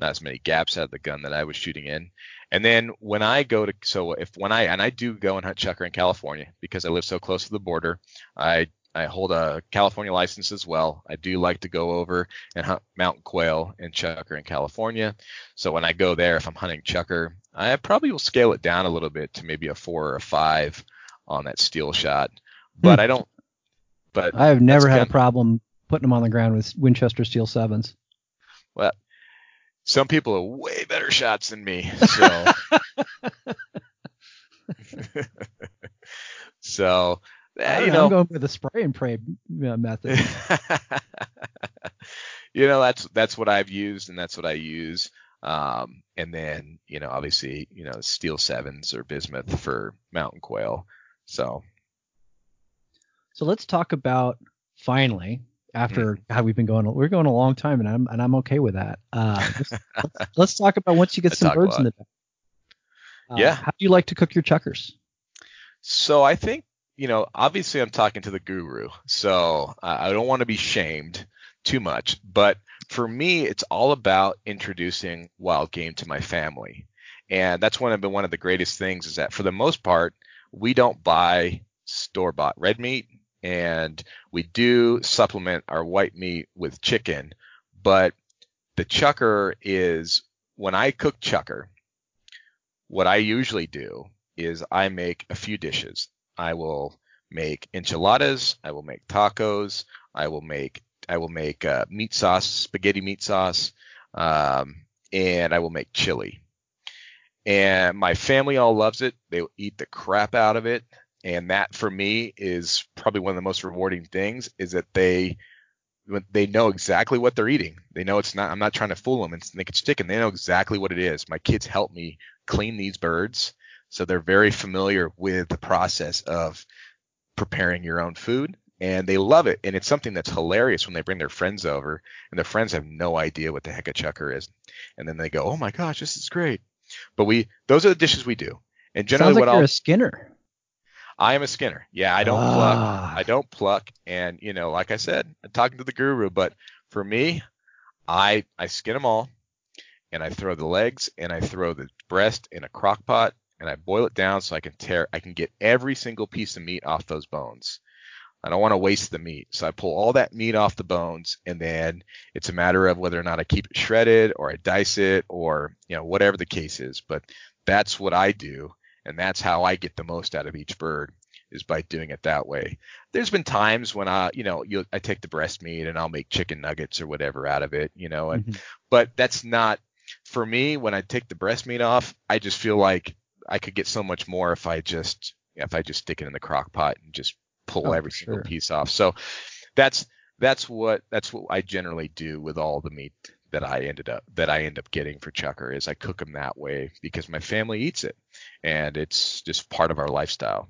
not as many gaps out of the gun that I was shooting in. And then when I go to, so if when I, and I do go and hunt chukar in California because I live so close to the border, I, I hold a California license as well. I do like to go over and hunt mountain quail and chukar in California. So when I go there, if I'm hunting chukar, I probably will scale it down a little bit to maybe a four or a five on that steel shot. But I don't, but I have never had a problem putting them on the ground with Winchester Steel sevens. Well, some people are way better shots than me. So, so uh, you know, know, I'm going with the spray and pray uh, method. You know, that's that's what I've used, and that's what I use. Um, and then, you know, obviously, you know, steel sevens or bismuth for mountain quail. So, so let's talk about finally. After how we've been going, we're going a long time, and I'm and I'm okay with that. Uh, let's, let's, let's talk about once you get some birds in the bag. Uh, yeah. How do you like to cook your chukars? So I think, you know, obviously I'm talking to the guru, so uh, I don't want to be shamed too much. But for me, it's all about introducing wild game to my family, and that's one of the one of the greatest things is that for the most part we don't buy store bought red meat. And we do supplement our white meat with chicken, but the chukar is, when I cook chukar, what I usually do is I make a few dishes. I will make enchiladas, I will make tacos, I will make I will make uh, meat sauce, spaghetti meat sauce, um, and I will make chili. And my family all loves it. They will eat the crap out of it. And that for me is probably one of the most rewarding things is that they they know exactly what they're eating. They know it's not, I'm not trying to fool them and they can stick, and they know exactly what it is. My kids help me clean these birds. So they're very familiar with the process of preparing your own food, and they love it. And it's something that's hilarious when they bring their friends over and their friends have no idea what the heck a chukar is. And then they go, oh my gosh, this is great. But we, those are the dishes we do. And generally sounds like what you're I'll, a Skinner. I am a Skinner. Yeah, I don't ah. pluck. I don't pluck. And, you know, like I said, I'm talking to the guru. But for me, I I skin them all, and I throw the legs and I throw the breast in a crock pot, and I boil it down so I can tear. I can get every single piece of meat off those bones. I don't want to waste the meat. So I pull all that meat off the bones, and then it's a matter of whether or not I keep it shredded or I dice it or, you know, whatever the case is. But that's what I do. And that's how I get the most out of each bird is by doing it that way. There's been times when I, you know, you, I take the breast meat and I'll make chicken nuggets or whatever out of it, you know, and, mm-hmm. but that's not for me. When I take the breast meat off, I just feel like I could get so much more if I just, if I just stick it in the crock pot and just pull oh, every single sure. piece off. So that's, that's what, that's what I generally do with all the meat that I ended up that I end up getting for chukar is I cook them that way because my family eats it and it's just part of our lifestyle.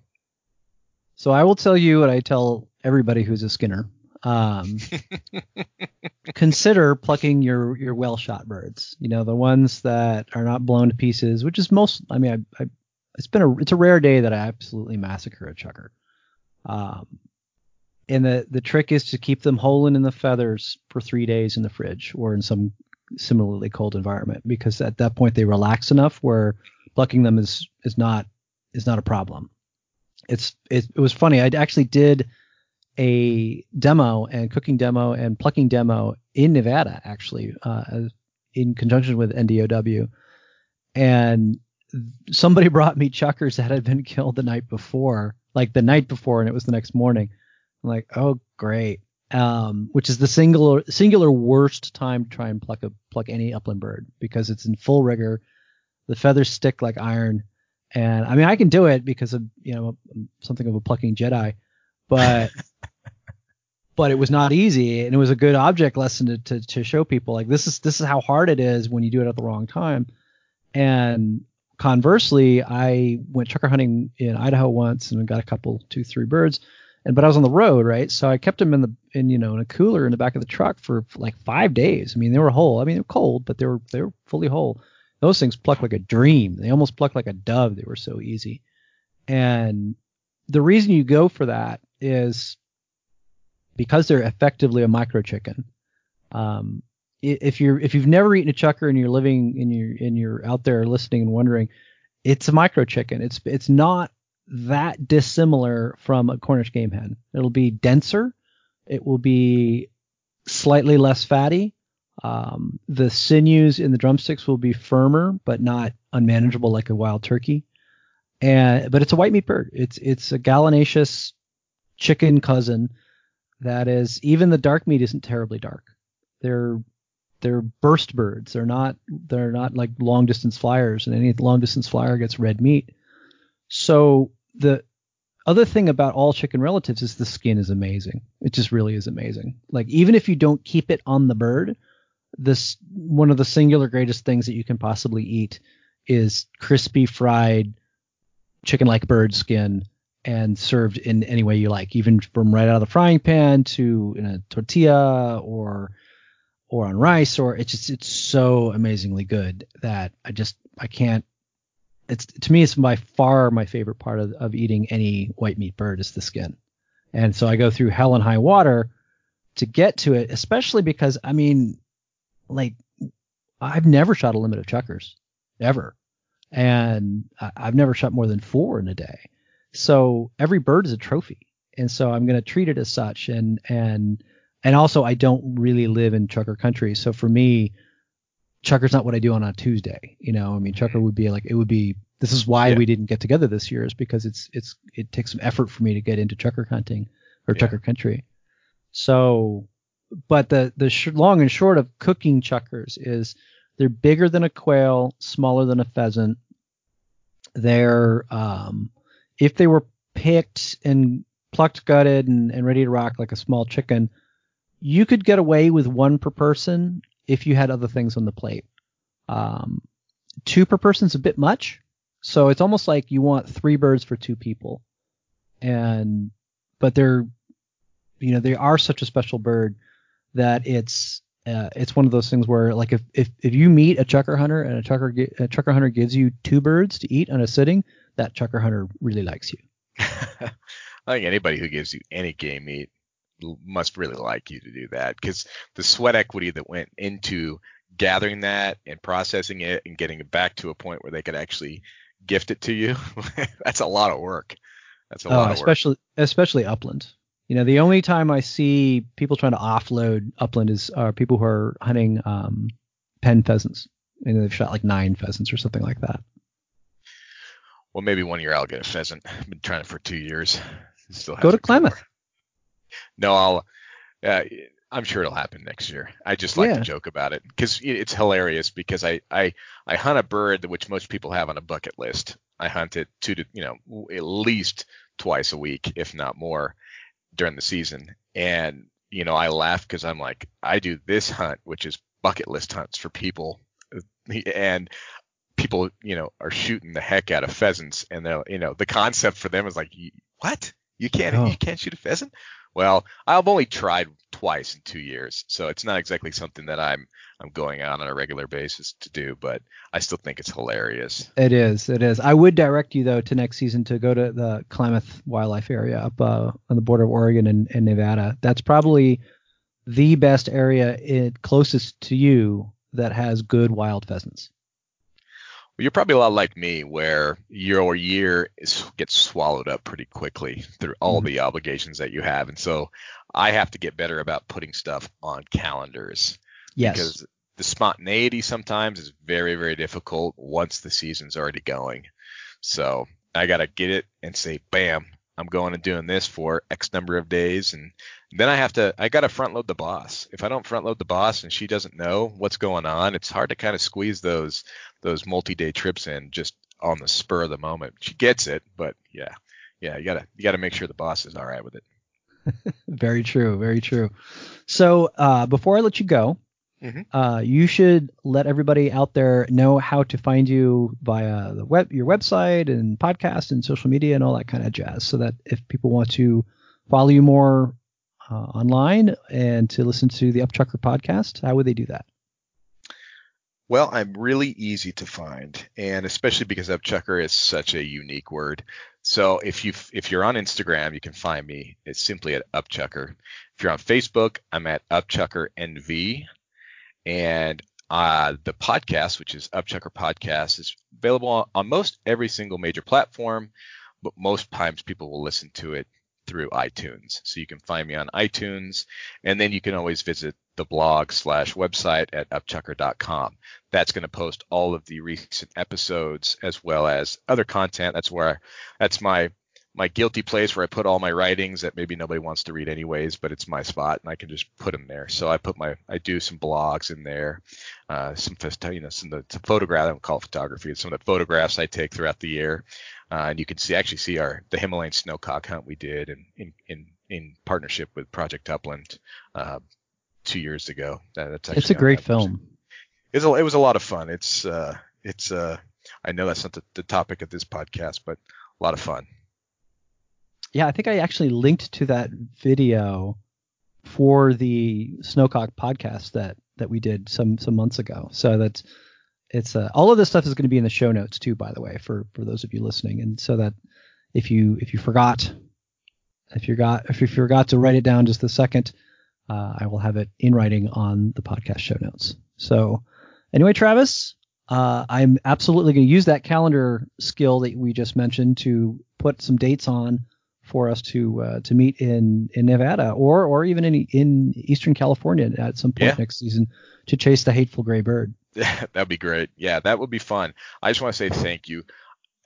So I will tell you what I tell everybody who's a Skinner. Um, consider plucking your, your well shot birds, you know, the ones that are not blown to pieces, which is most, I mean, I, I it's been a, it's a rare day that I absolutely massacre a chukar. Um, And the, the trick is to keep them whole and in the feathers for three days in the fridge or in some similarly cold environment, because at that point they relax enough where plucking them is, is not is not a problem. It's it, it was funny. I actually did a demo and cooking demo and plucking demo in Nevada, actually, uh, in conjunction with N D O W. And somebody brought me chukars that had been killed the night before, like the night before, and it was the next morning. I'm like, oh, great, um, which is the singular, singular worst time to try and pluck a pluck any upland bird because it's in full rigor. The feathers stick like iron. And I mean, I can do it because of, you know, something of a plucking Jedi, but but it was not easy. And it was a good object lesson to, to, to show people like this is this is how hard it is when you do it at the wrong time. And conversely, I went chukar hunting in Idaho once and got a couple, two, three birds. And, but I was on the road, right? So I kept them in the, in, you know, in a cooler in the back of the truck for like five days. I mean, they were whole. I mean, they were cold, but they were, they were fully whole. Those things plucked like a dream. They almost plucked like a dove. They were so easy. And the reason you go for that is because they're effectively a micro chicken. Um, if you're if you've never eaten a chukar and you're living and you're and you're out there listening and wondering, it's a micro chicken. It's it's not that dissimilar from a Cornish game hen. It'll be denser. It will be slightly less fatty. Um, the sinews in the drumsticks will be firmer, but not unmanageable like a wild turkey. And but it's a white meat bird. It's it's a gallinaceous chicken cousin that is, even the dark meat isn't terribly dark. They're they're burst birds. They're not they're not like long distance flyers, and any long distance flyer gets red meat. So the other thing about all chicken relatives is the skin is amazing. It just really is amazing. Like, even if you don't keep it on the bird, this one of the singular greatest things that you can possibly eat is crispy fried chicken-like bird skin, and served in any way you like, even from right out of the frying pan to in a tortilla or or on rice, or it's just it's so amazingly good that I just I can't. It's to me it's by far my favorite part of, of eating any white meat bird is the skin, and so I go through hell and high water to get to it, especially because I mean, like I've never shot a limit of chukars ever, and I, I've never shot more than four in a day. So every bird is a trophy, and so I'm going to treat it as such. And and and also, I don't really live in chukar country, so for me, chukar's not what I do on a Tuesday. You know, I mean, chukar would be like it would be. This is why yeah. we didn't get together this year, is because it's it's it takes some effort for me to get into chukar hunting or yeah. chukar country. So, but the the sh- long and short of cooking chukars is they're bigger than a quail, smaller than a pheasant. They're um. If they were picked and plucked, gutted, and, and ready to rock like a small chicken, you could get away with one per person if you had other things on the plate. Um, two per person's a bit much, so it's almost like you want three birds for two people. And but they're, you know, they are such a special bird that it's uh, it's one of those things where like if if, if you meet a chukar hunter and a chukar a chukar hunter gives you two birds to eat on a sitting, that chukar hunter really likes you. I think anybody who gives you any game meat must really like you to do that, because the sweat equity that went into gathering that and processing it and getting it back to a point where they could actually gift it to you, that's a lot of work. That's a oh, lot of especially, work. Especially upland. You know, the only time I see people trying to offload upland is uh, people who are hunting um, pen pheasants. And they've shot like nine pheasants or something like that. Well, maybe one year I'll get a pheasant. I've been trying it for two years. Still go to Klamath. No, I'll. Uh, I'm sure it'll happen next year. I just like yeah. to joke about it because it's hilarious. Because I, I I hunt a bird which most people have on a bucket list. I hunt it two to you know at least twice a week, if not more, during the season. And you know I laugh because I'm like, I do this hunt, which is bucket list hunts for people, and people, you know, are shooting the heck out of pheasants, and they're, you know, the concept for them is like, what? You can't, oh. you can't shoot a pheasant? Well, I've only tried twice in two years, so it's not exactly something that I'm, I'm going out on a regular basis to do, but I still think it's hilarious. It is, it is. I would direct you though to next season to go to the Klamath wildlife area up uh, on the border of Oregon and, and Nevada. That's probably the best area it closest to you that has good wild pheasants. You're probably a lot like me, where your year is, gets swallowed up pretty quickly through all mm-hmm. the obligations that you have. And so I have to get better about putting stuff on calendars. Yes. Because the spontaneity sometimes is very, very difficult once the season's already going. So I got to get it and say, bam, I'm going and doing this for X number of days. And then I have to, I got to front load the boss. If I don't front load the boss and she doesn't know what's going on, it's hard to kind of squeeze those, those multi-day trips in just on the spur of the moment. She gets it, but yeah, yeah, you gotta, you gotta make sure the boss is all right with it. Very true. Very true. So, uh, before I let you go, mm-hmm. uh, you should let everybody out there know how to find you via the web, your website and podcast and social media and all that kind of jazz, so that if people want to follow you more uh, online and to listen to the Upchukar podcast, how would they do that? Well, I'm really easy to find, and especially because Upchukar is such a unique word. So if you if you're on Instagram, you can find me. It's simply at Upchukar. If you're on Facebook, I'm at Upchukar N V. And uh, the podcast, which is Upchukar Podcast, is available on, on most every single major platform, but most times people will listen to it through iTunes. So you can find me on iTunes, and then you can always visit the blog slash website at upchukar dot com. That's going to post all of the recent episodes as well as other content. That's where I, that's my my guilty place where I put all my writings that maybe nobody wants to read anyways, but it's my spot and I can just put them there. So I put my I do some blogs in there, uh, some you know some of the photograph I don't call it photography, it's some of the photographs I take throughout the year, uh, and you can see actually see our the Himalayan snowcock hunt we did in in in, in partnership with Project Upland. Uh, two years ago. That's actually it's a great film. It's a, it was a lot of fun. It's, uh, it's, uh, I know that's not the, the topic of this podcast, but a lot of fun. Yeah. I think I actually linked to that video for the Snowcock podcast that, that we did some, some months ago. So that's, it's, uh, all of this stuff is going to be in the show notes too, by the way, for, for those of you listening. And so that if you, if you forgot, if you got, if you forgot to write it down just a second, Uh, I will have it in writing on the podcast show notes. So anyway, Travis, uh, I'm absolutely going to use that calendar skill that we just mentioned to put some dates on for us to uh, to meet in, in Nevada or or even in in Eastern California at some point yeah. next season to chase the hateful gray bird. That'd be great. Yeah, that would be fun. I just want to say thank you.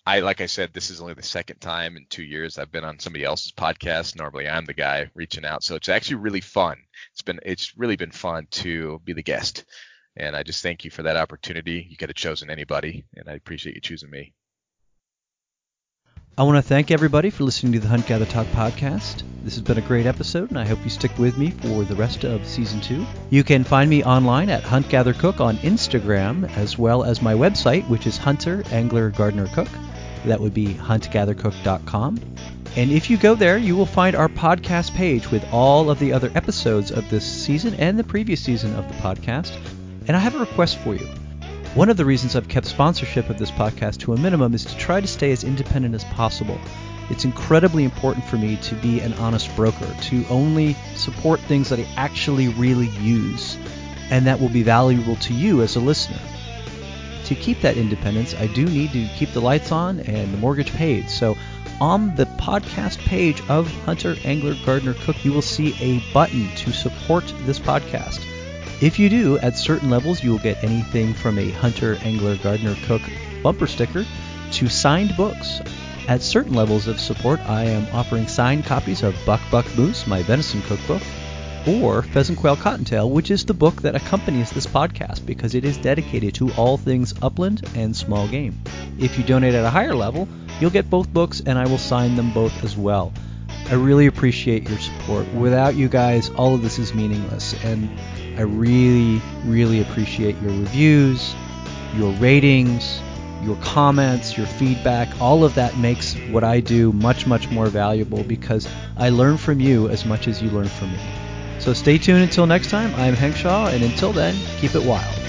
I, like I said, this is only the second time in two years I've been on somebody else's podcast. Normally I'm the guy reaching out. So it's actually really fun. It's been, it's really been fun to be the guest. And I just thank you for that opportunity. You could have chosen anybody, and I appreciate you choosing me. I want to thank everybody for listening to the Hunt, Gather, Talk podcast. This has been a great episode, and I hope you stick with me for the rest of Season two. You can find me online at HuntGatherCook on Instagram, as well as my website, which is Hunter Angler Gardener Cook. That would be hunt gather cook dot com. And if you go there, you will find our podcast page with all of the other episodes of this season and the previous season of the podcast. And I have a request for you. One of the reasons I've kept sponsorship of this podcast to a minimum is to try to stay as independent as possible. It's incredibly important for me to be an honest broker, to only support things that I actually really use, and that will be valuable to you as a listener. To keep that independence, I do need to keep the lights on and the mortgage paid. So on the podcast page of Hunter Angler Gardener Cook, you will see a button to support this podcast. If you do, at certain levels, you will get anything from a Hunter, Angler, Gardener, Cook bumper sticker to signed books. At certain levels of support, I am offering signed copies of Buck Buck Moose, my venison cookbook, or Pheasant Quail Cottontail, which is the book that accompanies this podcast because it is dedicated to all things upland and small game. If you donate at a higher level, you'll get both books and I will sign them both as well. I really appreciate your support. Without you guys, all of this is meaningless, and I really, really appreciate your reviews, your ratings, your comments, your feedback. All of that makes what I do much, much more valuable because I learn from you as much as you learn from me. So stay tuned until next time. I'm Hank Shaw, and until then, keep it wild.